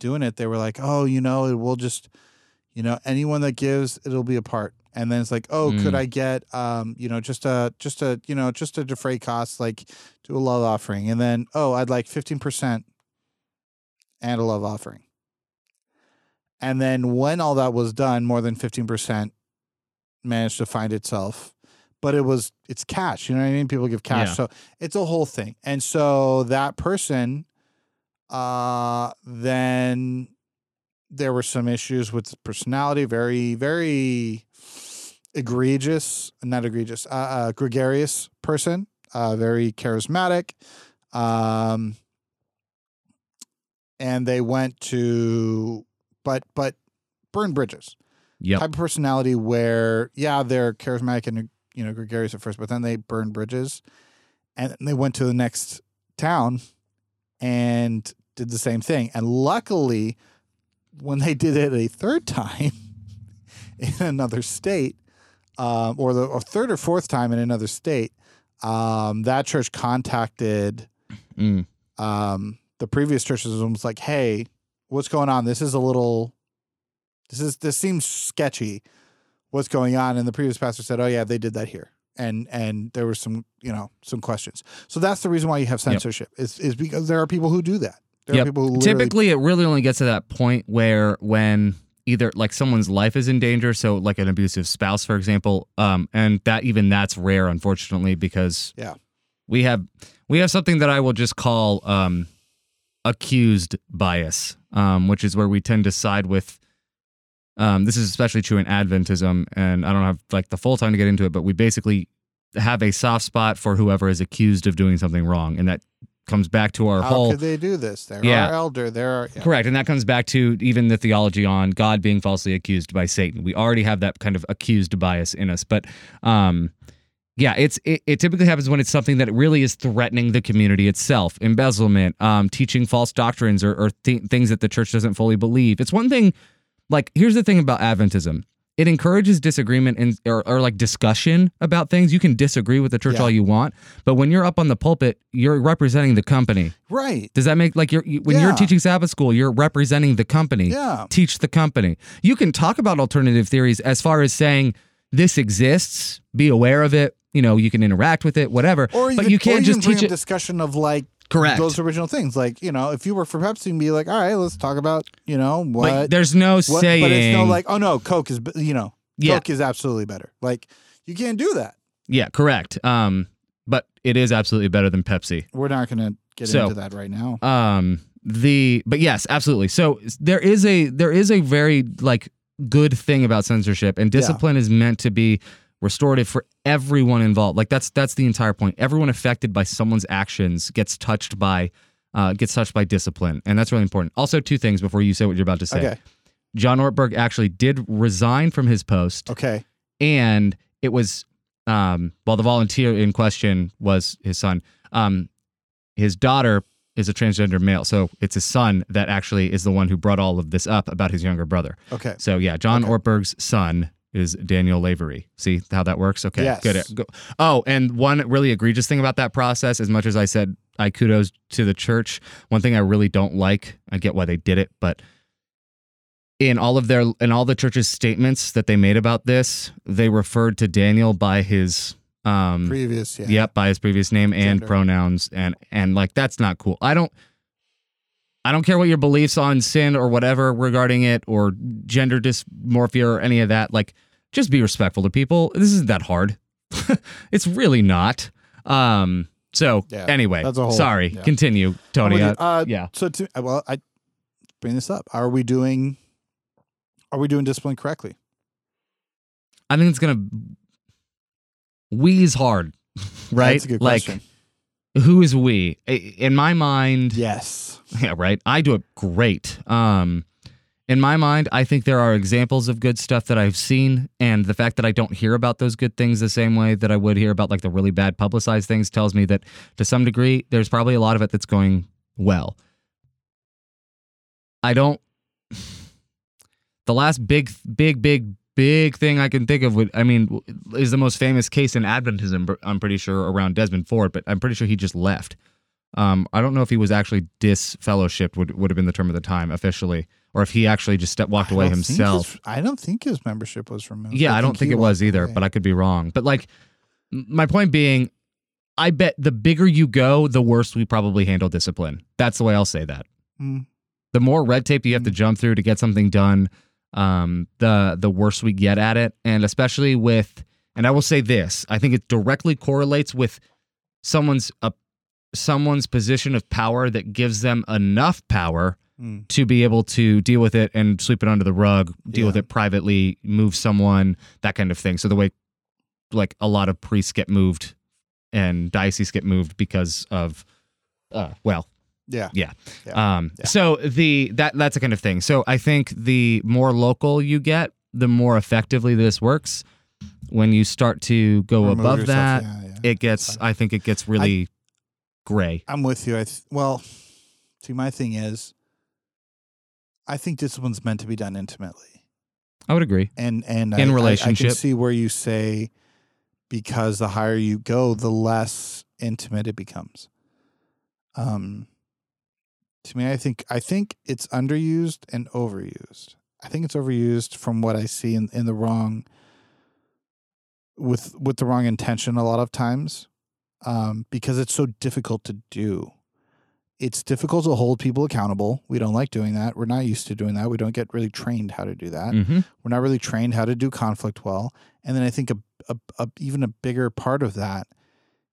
doing it, they were like, oh, you know, we'll just, you know, anyone that gives, it'll be a part. And then it's like, oh, could I get, you know, just to defray costs, like do a love offering. And then, oh, I'd like 15% and a love offering. And then when all that was done, more than 15% managed to find itself, but it's cash. You know what I mean? People give cash. Yeah. So it's a whole thing. And so that person, then there were some issues with personality, very, very gregarious person, very charismatic, and they went to, but burn bridges. Yeah. Type of personality where, yeah, they're charismatic and, you know, gregarious at first, but then they burn bridges, and they went to the next town and did the same thing. And luckily, when they did it a third time in another state, or third or fourth time in another state, that church contacted the previous churches and was like, "Hey, what's going on? This seems sketchy. What's going on?" And the previous pastor said, "Oh yeah, they did that here," and there were some, you know, some questions. So that's the reason why you have censorship, is because there are people who do that. There are people who typically it really only gets to that point where when either like someone's life is in danger, so like an abusive spouse, for example, and that's rare, unfortunately, because we have something that I will just call accused bias, which is where we tend to side with. This is especially true in Adventism, and I don't have like the full time to get into it, but we basically have a soft spot for whoever is accused of doing something wrong, and that comes back to our whole... How could they do this? They're our elder. They're correct, and that comes back to even the theology on God being falsely accused by Satan. We already have that kind of accused bias in us, but it typically happens when it's something that really is threatening the community itself. Embezzlement, teaching false doctrines, or things that the church doesn't fully believe. It's one thing... Like, here's the thing about Adventism. It encourages disagreement or discussion about things. You can disagree with the church all you want, but when you're up on the pulpit, you're representing the company. Right. Does that make, like, when you're teaching Sabbath school, you're representing the company. Yeah. Teach the company. You can talk about alternative theories as far as saying, this exists, be aware of it, you know, you can interact with it, whatever, or you can bring a discussion of, like, correct, those original things. Like, you know, if you work for Pepsi, you'd be like, all right, let's talk about, you know, what. Like, there's no saying. But it's no like, oh, no, Coke is, you know, Coke is absolutely better. Like, you can't do that. Yeah, correct. But it is absolutely better than Pepsi. We're not going to get into that right now. But yes, absolutely. So there is a very, like, good thing about censorship, and discipline is meant to be restorative for everyone involved. Like, that's the entire point. Everyone affected by someone's actions gets touched by discipline, and that's really important. Also, two things before you say what you're about to say. Okay. John Ortberg actually did resign from his post. Okay. And it was while the volunteer in question was his son. His daughter is a transgender male, so it's his son that actually is the one who brought all of this up about his younger brother. Okay. So yeah, John Ortberg's son is Daniel Lavery. See how that works? Okay, yes. Good. Oh, and one really egregious thing about that process, as much as I said, I kudos to the church, one thing I really don't like, I get why they did it, but in all the church's statements that they made about this, they referred to Daniel by his previous name and gender, pronouns, and like, that's not cool. I don't care what your beliefs on sin or whatever regarding it, or gender dysmorphia or any of that. Like, just be respectful to people. This isn't that hard. It's really not. Anyway, sorry. Yeah. Continue, Tony. I bring this up. Are we doing discipline correctly? I think it's gonna wheeze hard, right? That's a good question. Who is we? In my mind... Yes. Yeah, right? I do it great. In my mind, I think there are examples of good stuff that I've seen, and the fact that I don't hear about those good things the same way that I would hear about, like, the really bad publicized things tells me that, to some degree, there's probably a lot of it that's going well. I don't... The last big thing I can think of is the most famous case in Adventism, I'm pretty sure, around Desmond Ford, but I'm pretty sure he just left. I don't know if he was actually disfellowshipped, would have been the term at the time, officially, or if he actually just walked away himself. I don't think his membership was removed. Yeah, I don't think it was either, but I could be wrong. But, like, my point being, I bet the bigger you go, the worse we probably handle discipline. That's the way I'll say that. Mm. The more red tape you have to jump through to get something done, the worse we get at it. And especially and I will say this, I think it directly correlates with someone's position of power that gives them enough power to be able to deal with it and sweep it under the rug, deal with it privately, move someone, that kind of thing. So the way, like, a lot of priests get moved and dioceses get moved because of, Yeah. So that's the kind of thing. So I think the more local you get, the more effectively this works. When you start to go it gets. I think it gets really gray. I'm with you. See, my thing is, I think discipline's meant to be done intimately. I would agree. And in relationship, I can see where you say, because the higher you go, the less intimate it becomes. To me, I think it's underused and overused. I think it's overused from what I see in the wrong. With the wrong intention a lot of times, because it's so difficult to do. It's difficult to hold people accountable. We don't like doing that. We're not used to doing that. We don't get really trained how to do that. Mm-hmm. We're not really trained how to do conflict well. And then I think even a bigger part of that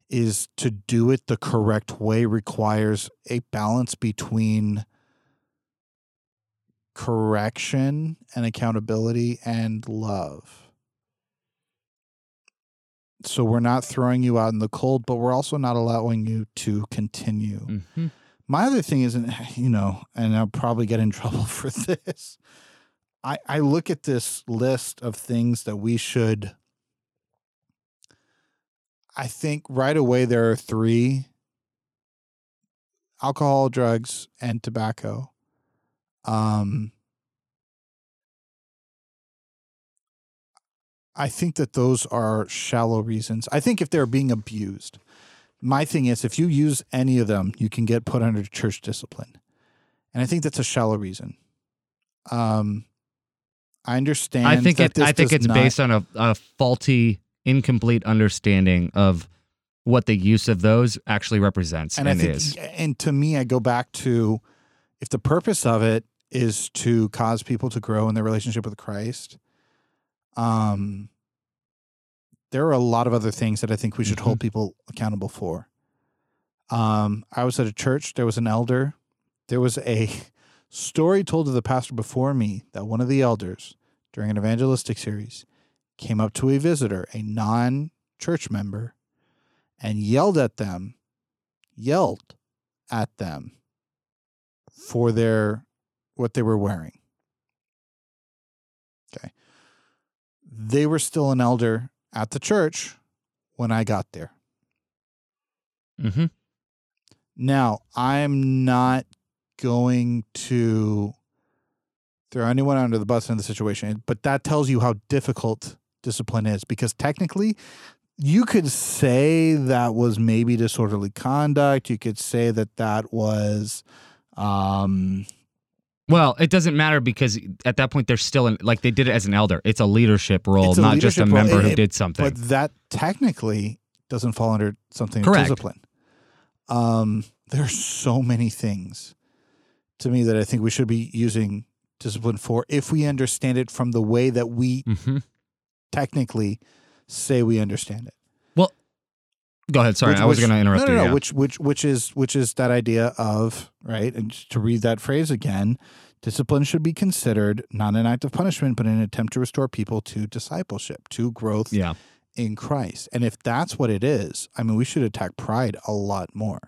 is to do it the correct way requires a balance between correction and accountability and love. So we're not throwing you out in the cold, but we're also not allowing you to continue. Mm-hmm. My other thing is, and I'll probably get in trouble for this. I look at this list of things that we should, I think right away there are three: alcohol, drugs, and tobacco. I think that those are shallow reasons. I think if they're being abused, my thing is if you use any of them, you can get put under church discipline. And I think that's a shallow reason. I understand. I think it's based on a faulty, incomplete understanding of what the use of those actually represents and is. And to me, I go back to if the purpose of it is to cause people to grow in their relationship with Christ, there are a lot of other things that I think we should hold people accountable for. I was at a church. There was an elder. There was a story told to the pastor before me that one of the elders during an evangelistic series came up to a visitor, a non-church member, and yelled at them for what they were wearing. Okay. They were still an elder at the church when I got there. Mm-hmm. Now, I'm not going to throw anyone under the bus in the situation, but that tells you how difficult discipline is, because technically you could say that was maybe disorderly conduct. You could say that was... Well, it doesn't matter because at that point they're still they did it as an elder. It's a leadership role, not just a member who did something. But that technically doesn't fall under something of discipline. There's so many things to me that I think we should be using discipline for if we understand it from the way that we technically say we understand it. Well, go ahead. Sorry, I was going to interrupt you. No. Which is that idea of, right, and to read that phrase again, discipline should be considered not an act of punishment, but an attempt to restore people to discipleship, to growth in Christ. And if that's what it is, I mean, we should attack pride a lot more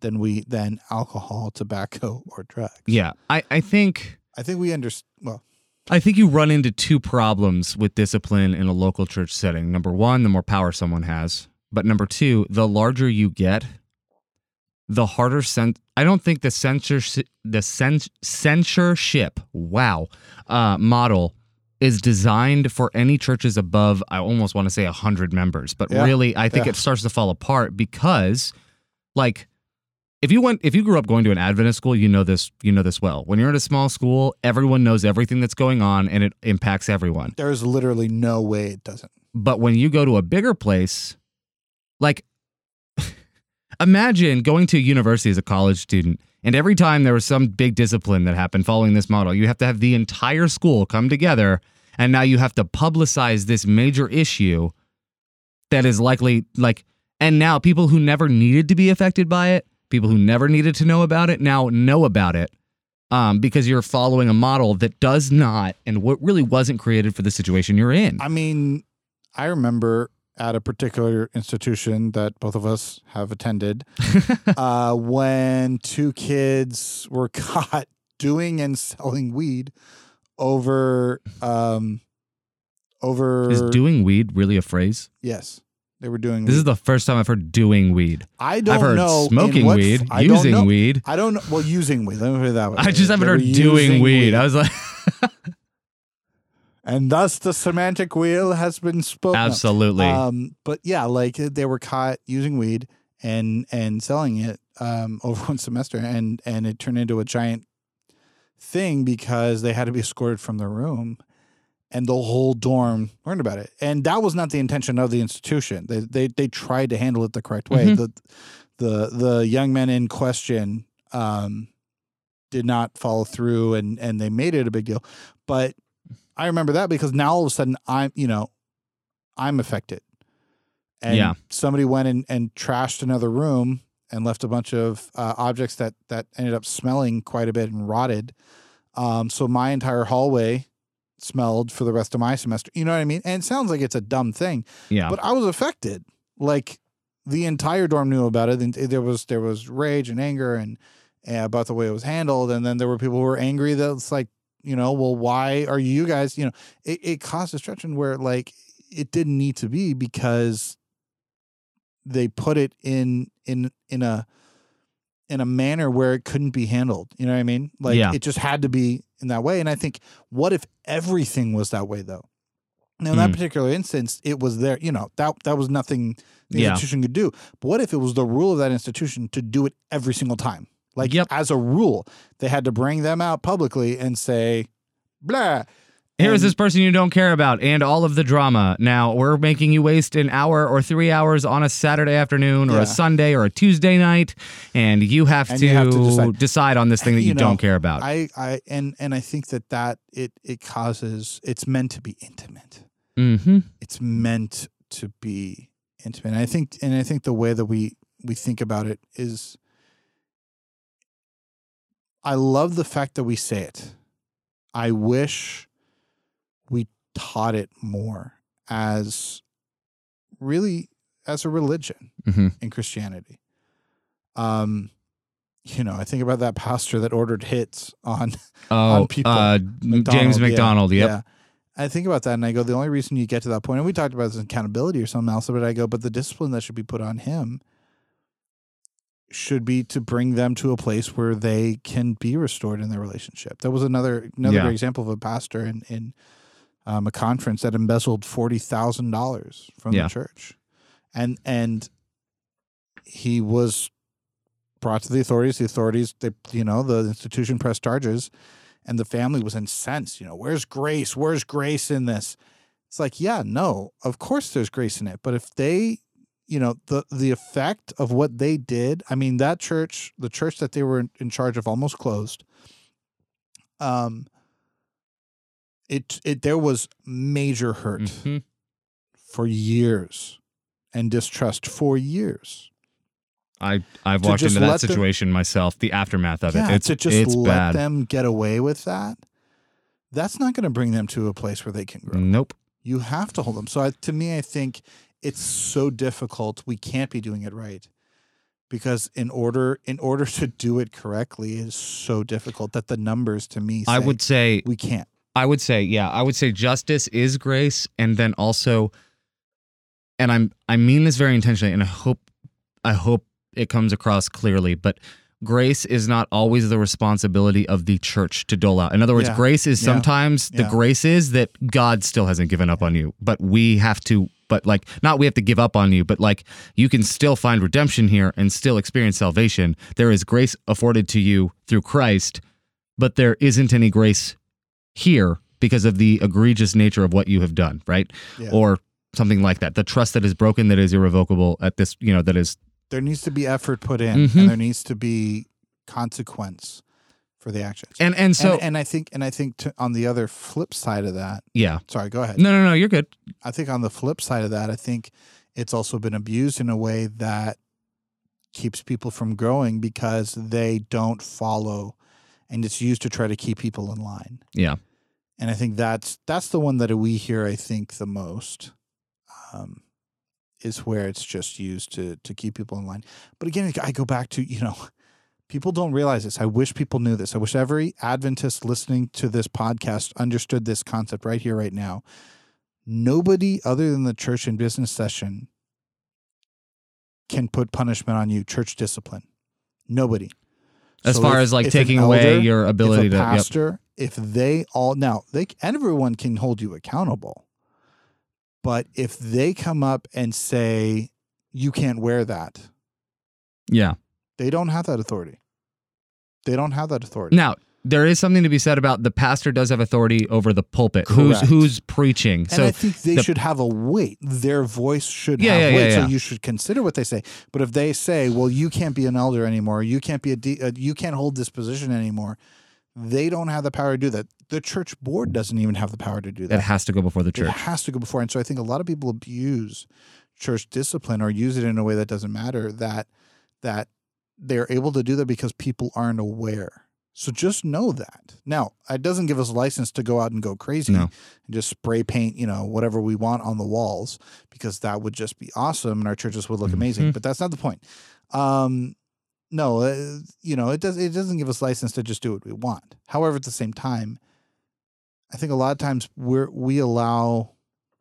than alcohol, tobacco, or drugs. Yeah, I think we understand. Well, I think you run into two problems with discipline in a local church setting. Number one, the more power someone has. But number two, the larger you get, the harder I don't think the censorship model is designed for any churches above, I almost want to say 100 members. But really, I think it starts to fall apart because, if you grew up going to an Adventist school, you know this well. When you're in a small school, everyone knows everything that's going on, and it impacts everyone. There is literally no way it doesn't. But when you go to a bigger place... imagine going to university as a college student, and every time there was some big discipline that happened following this model, you have to have the entire school come together, and now you have to publicize this major issue that is likely, and now people who never needed to be affected by it, people who never needed to know about it, now know about it, because you're following a model that does not, and what really wasn't created for the situation you're in. I mean, I remember... at a particular institution that both of us have attended when two kids were caught doing and selling weed over... Is doing weed really a phrase? Yes. They were doing weed. This is the first time I've heard doing weed. I've heard smoking weed, using weed. I don't know. Well, using weed. Let me put it that way. I just haven't heard doing weed. I was like... And thus the semantic wheel has been spoken. Absolutely. But yeah, like they were caught using weed and selling it over one semester. And it turned into a giant thing because they had to be escorted from the room. And the whole dorm learned about it. And that was not the intention of the institution. They tried to handle it the correct way. Mm-hmm. The young men in question did not follow through, and they made it a big deal. But I remember that because now all of a sudden I'm affected. And yeah. Somebody went and trashed another room and left a bunch of objects that ended up smelling quite a bit and rotted. So my entire hallway smelled for the rest of my semester. You know what I mean? And it sounds like it's a dumb thing. Yeah. But I was affected. Like the entire dorm knew about it. And there was rage and anger and about the way it was handled. And then there were people who were angry that it's like, you know, well, why are you guys, you know, it caused destruction where like it didn't need to be because they put it in a manner where it couldn't be handled. You know what I mean? Like It just had to be in that way. And I think, what if everything was that way though? Now in that particular instance, it was there, you know, that was nothing the institution could do. But what if it was the rule of that institution to do it every single time? Like as a rule, they had to bring them out publicly and say, blah. Here's this person you don't care about and all of the drama. Now we're making you waste an hour or 3 hours on a Saturday afternoon or a Sunday or a Tuesday night, and you have to decide on this thing that you don't care about. I think that it causes, it's meant to be intimate. Mm-hmm. It's meant to be intimate. I think the way that we think about it is, I love the fact that we say it. I wish we taught it more as a religion in Christianity. I think about that pastor that ordered hits on people. James McDonald, yeah. I think about that and I go, the only reason you get to that point, and we talked about this in accountability or something else, but I go, but the discipline that should be put on him should be to bring them to a place where they can be restored in their relationship. That was another great example of a pastor in a conference that embezzled $40,000 from the church. And he was brought to the authorities. The authorities, the institution pressed charges, and the family was incensed. You know, where's grace? Where's grace in this? It's like, yeah, no, of course there's grace in it. But if they... You know, the effect of what they did, I mean, that church, the church that they were in charge of almost closed. There was major hurt for years and distrust for years. I've walked into that situation myself, the aftermath of it. Let them get away with that. That's not going to bring them to a place where they can grow. Nope. You have to hold them. So I think... it's so difficult. We can't be doing it right because in order to do it correctly is so difficult that the numbers to me say, I would say we can't. I would say justice is grace, and then also, and I mean this very intentionally, and I hope it comes across clearly, but grace is not always the responsibility of the church to dole out. In other words, grace is sometimes the grace is that God still hasn't given up on you, but we have to. But like, not we have to give up on you, but like you can still find redemption here and still experience salvation. There is grace afforded to you through Christ, but there isn't any grace here because of the egregious nature of what you have done, right? Yeah. Or something like that. The trust that is broken, that is irrevocable at this, you know, that is... There needs to be effort put in and there needs to be consequence for the actions. And I think on the other flip side of that. Yeah. Sorry, go ahead. No, you're good. I think on the flip side of that, I think it's also been abused in a way that keeps people from growing because they don't follow, and it's used to try to keep people in line. Yeah. And I think that's the one that we hear, I think, the most. is where it's just used to keep people in line. But again, I go back to, you know, people don't realize this. I wish people knew this. I wish every Adventist listening to this podcast understood this concept right here, right now. Nobody other than the church and business session can put punishment on you, church discipline. Nobody. As so far as like taking away your ability to... If a pastor, if they all... Now, everyone can hold you accountable. But if they come up and say, you can't wear that. Yeah. They don't have that authority. They don't have that authority. Now, there is something to be said about the pastor does have authority over the pulpit. Correct. Who's preaching. And so I think they should have a weight. Their voice should have weight. So you should consider what they say. But if they say, well, you can't be an elder anymore. You can't be you can't hold this position anymore. They don't have the power to do that. The church board doesn't even have the power to do that. It has to go before the church. It has to go before. And so I think a lot of people abuse church discipline or use it in a way that doesn't matter, that they're able to do that because people aren't aware. So just know that. Now, it doesn't give us a license to go out and go crazy and just spray paint, you know, whatever we want on the walls, because that would just be awesome and our churches would look amazing. But that's not the point. It doesn't give us license to just do what we want. However, at the same time, I think a lot of times we allow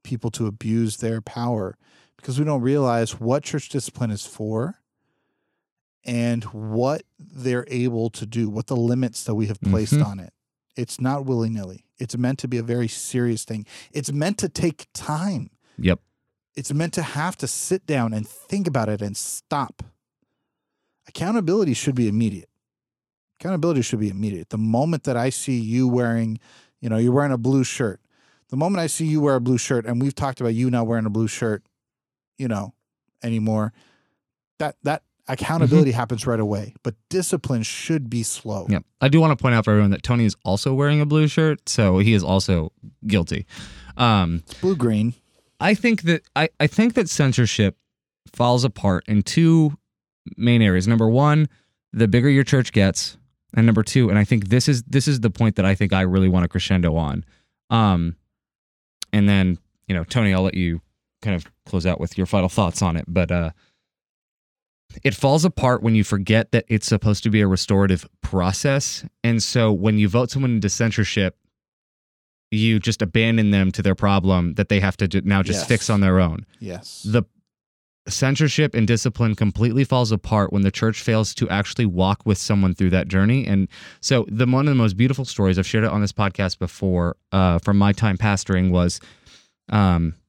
people to abuse their power because we don't realize what church discipline is for and what they're able to do, what the limits that we have placed on it. It's not willy-nilly. It's meant to be a very serious thing. It's meant to take time. Yep. It's meant to have to sit down and think about it and stop. Accountability should be immediate. Accountability should be immediate. The moment that I see you wearing... you're wearing a blue shirt. The moment I see you wear a blue shirt, and we've talked about you not wearing a blue shirt, anymore, that accountability happens right away. But discipline should be slow. Yeah. I do want to point out for everyone that Tony is also wearing a blue shirt, so he is also guilty. It's blue-green. I think that censorship falls apart in two main areas. Number one, the bigger your church gets. And number two, and I think this is the point that I think I really want to crescendo on. And then, Tony, I'll let you kind of close out with your final thoughts on it. But it falls apart when you forget that it's supposed to be a restorative process. And so when you vote someone into censorship, you just abandon them to their problem that they have to now just fix on their own. Yes. The censorship and discipline completely falls apart when the church fails to actually walk with someone through that journey. And so one of the most beautiful stories, I've shared it on this podcast before, from my time pastoring was,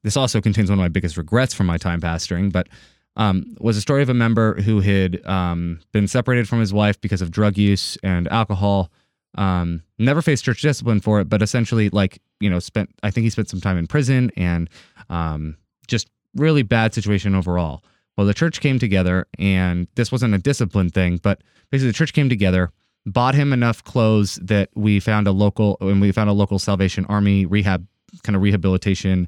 this also contains one of my biggest regrets from my time pastoring, but was a story of a member who had been separated from his wife because of drug use and alcohol, never faced church discipline for it, but essentially spent some time in prison and just really bad situation overall. Well, the church came together, and this wasn't a discipline thing, but basically the church came together, bought him enough clothes that we found a local Salvation Army rehabilitation.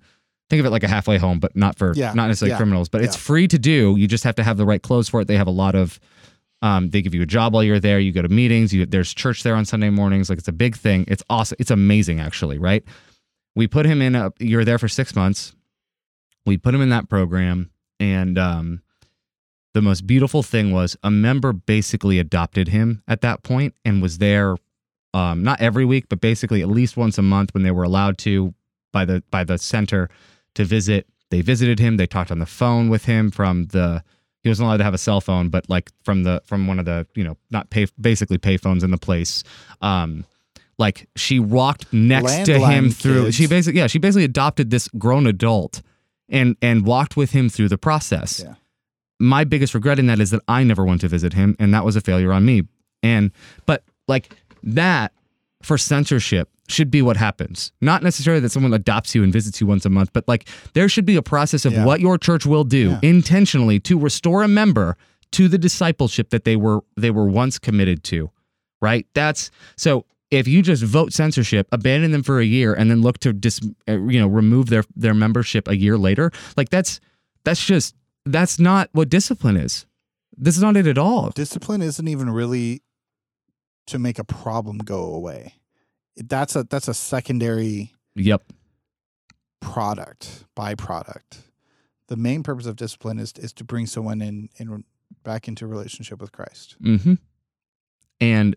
Think of it like a halfway home, but not necessarily criminals, but it's free to do. You just have to have the right clothes for it. They have a lot of, they give you a job while you're there. You go to meetings. There's church there on Sunday mornings. Like, it's a big thing. It's awesome. It's amazing, actually, right? We put him in you're there for 6 months. We put him in that program, and the most beautiful thing was a member basically adopted him at that point and was there, not every week, but basically at least once a month when they were allowed to by the center to visit. They visited him. They talked on the phone with him he wasn't allowed to have a cell phone, but like from one of the, basically pay phones in the place. Like, she walked next to him through, kids. She basically adopted this grown adult and walked with him through the process. Yeah. My biggest regret in that is that I never went to visit him, and that was a failure on me. But that, for censorship, should be what happens. Not necessarily that someone adopts you and visits you once a month, but there should be a process of what your church will do intentionally to restore a member to the discipleship that they were once committed to, right? If you just vote censorship, abandon them for a year, and then look to remove their membership a year later, that's not what discipline is. This is not it at all. Discipline isn't even really to make a problem go away. That's a secondary byproduct. the main purpose of discipline is to bring someone in back into relationship with Christ. Mm-hmm. And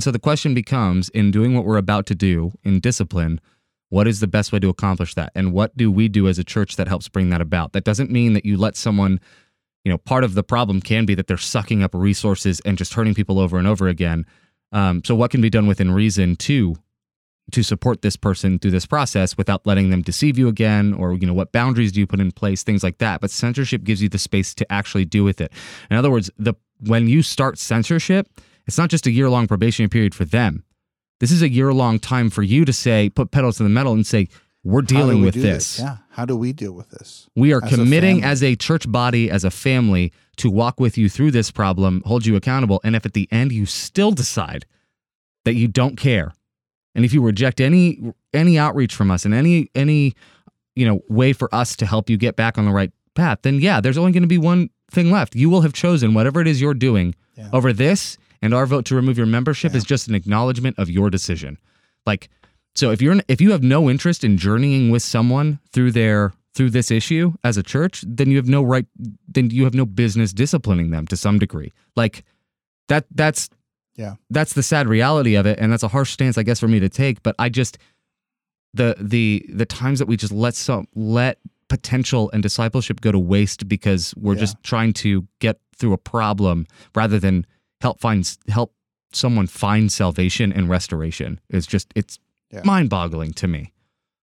so the question becomes, in doing what we're about to do in discipline, what is the best way to accomplish that? And what do we do as a church that helps bring that about? That doesn't mean that you let someone, you know, part of the problem can be that they're sucking up resources and just hurting people over and over again. So what can be done within reason to support this person through this process without letting them deceive you again, or, you know, what boundaries do you put in place, things like that. But censorship gives you the space to actually deal with it. In other words, when you start censorship, it's not just a year-long probationary period for them. This is a year-long time for you to say, put pedals to the metal and say, we're dealing with this. Yeah. How do we deal with this? We are committing as a church body, as a family, to walk with you through this problem, hold you accountable. And if at the end you still decide that you don't care, and if you reject any outreach from us and any you know way for us to help you get back on the right path, then yeah, there's only going to be one thing left. You will have chosen whatever it is you're doing over this. And our vote to remove your membership is just an acknowledgement of your decision. Like, so if you have no interest in journeying with someone through this issue as a church, then you have no right. Then you have no business disciplining them to some degree. Like that. That's the sad reality of it, and that's a harsh stance, I guess, for me to take. But I just the times that we just let potential and discipleship go to waste because we're just trying to get through a problem rather than help someone find salvation and restoration is just, it's mind-boggling to me.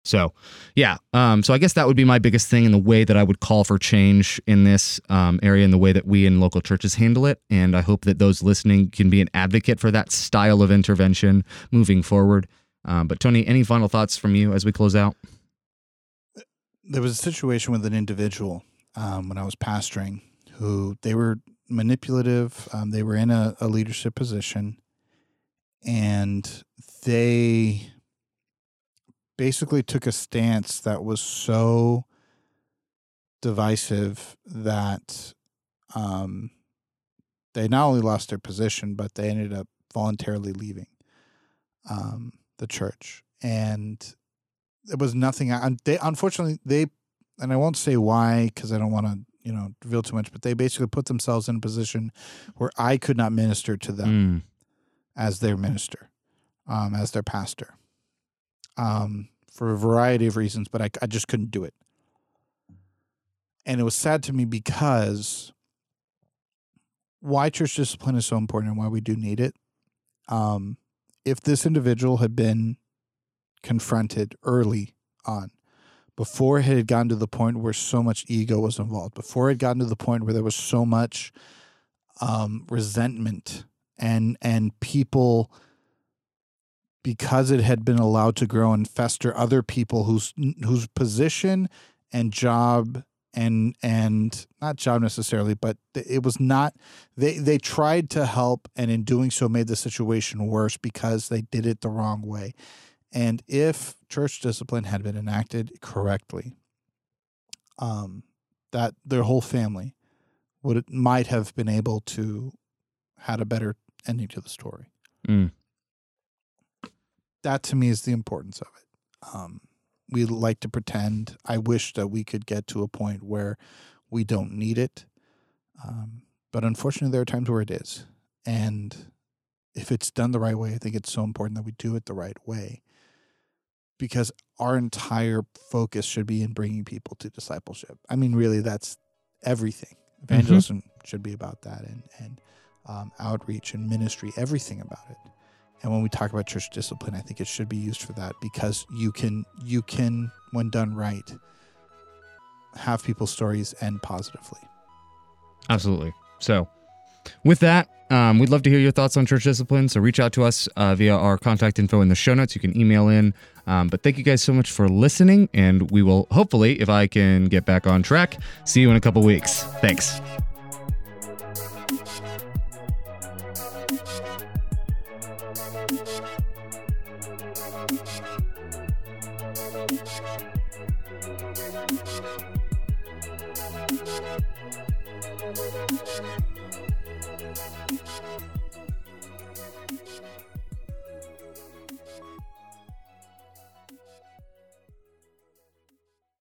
So, yeah. So I guess that would be my biggest thing in the way that I would call for change in this area and the way that we in local churches handle it. And I hope that those listening can be an advocate for that style of intervention moving forward. But Tony, any final thoughts from you as we close out? There was a situation with an individual when I was pastoring who they were manipulative. They were in a leadership position, and they basically took a stance that was so divisive that they not only lost their position, but they ended up voluntarily leaving the church. And it was nothing. Unfortunately, and I won't say why, because I don't want to, reveal too much, but they basically put themselves in a position where I could not minister to them as their minister, as their pastor, for a variety of reasons, but I just couldn't do it. And it was sad to me because why church discipline is so important and why we do need it. If this individual had been confronted early on, before it had gotten to the point where so much ego was involved, before it had gotten to the point where there was so much resentment and people, because it had been allowed to grow and fester, other people whose position and job and not job necessarily, but it was not, they tried to help, and in doing so made the situation worse because they did it the wrong way. And if church discipline had been enacted correctly, that their whole family might have been able to had a better ending to the story. Mm. That to me is the importance of it. We like to pretend. I wish that we could get to a point where we don't need it, but unfortunately, there are times where it is. And if it's done the right way, I think it's so important that we do it the right way, because our entire focus should be in bringing people to discipleship. I mean, really, that's everything. Evangelism should be about that, and outreach and ministry, everything about it. And when we talk about church discipline, I think it should be used for that, because you can, when done right, have people's stories end positively. Absolutely. So with that, we'd love to hear your thoughts on church discipline. So reach out to us via our contact info in the show notes. You can email in. But thank you guys so much for listening. And we will hopefully, if I can get back on track, see you in a couple weeks. Thanks.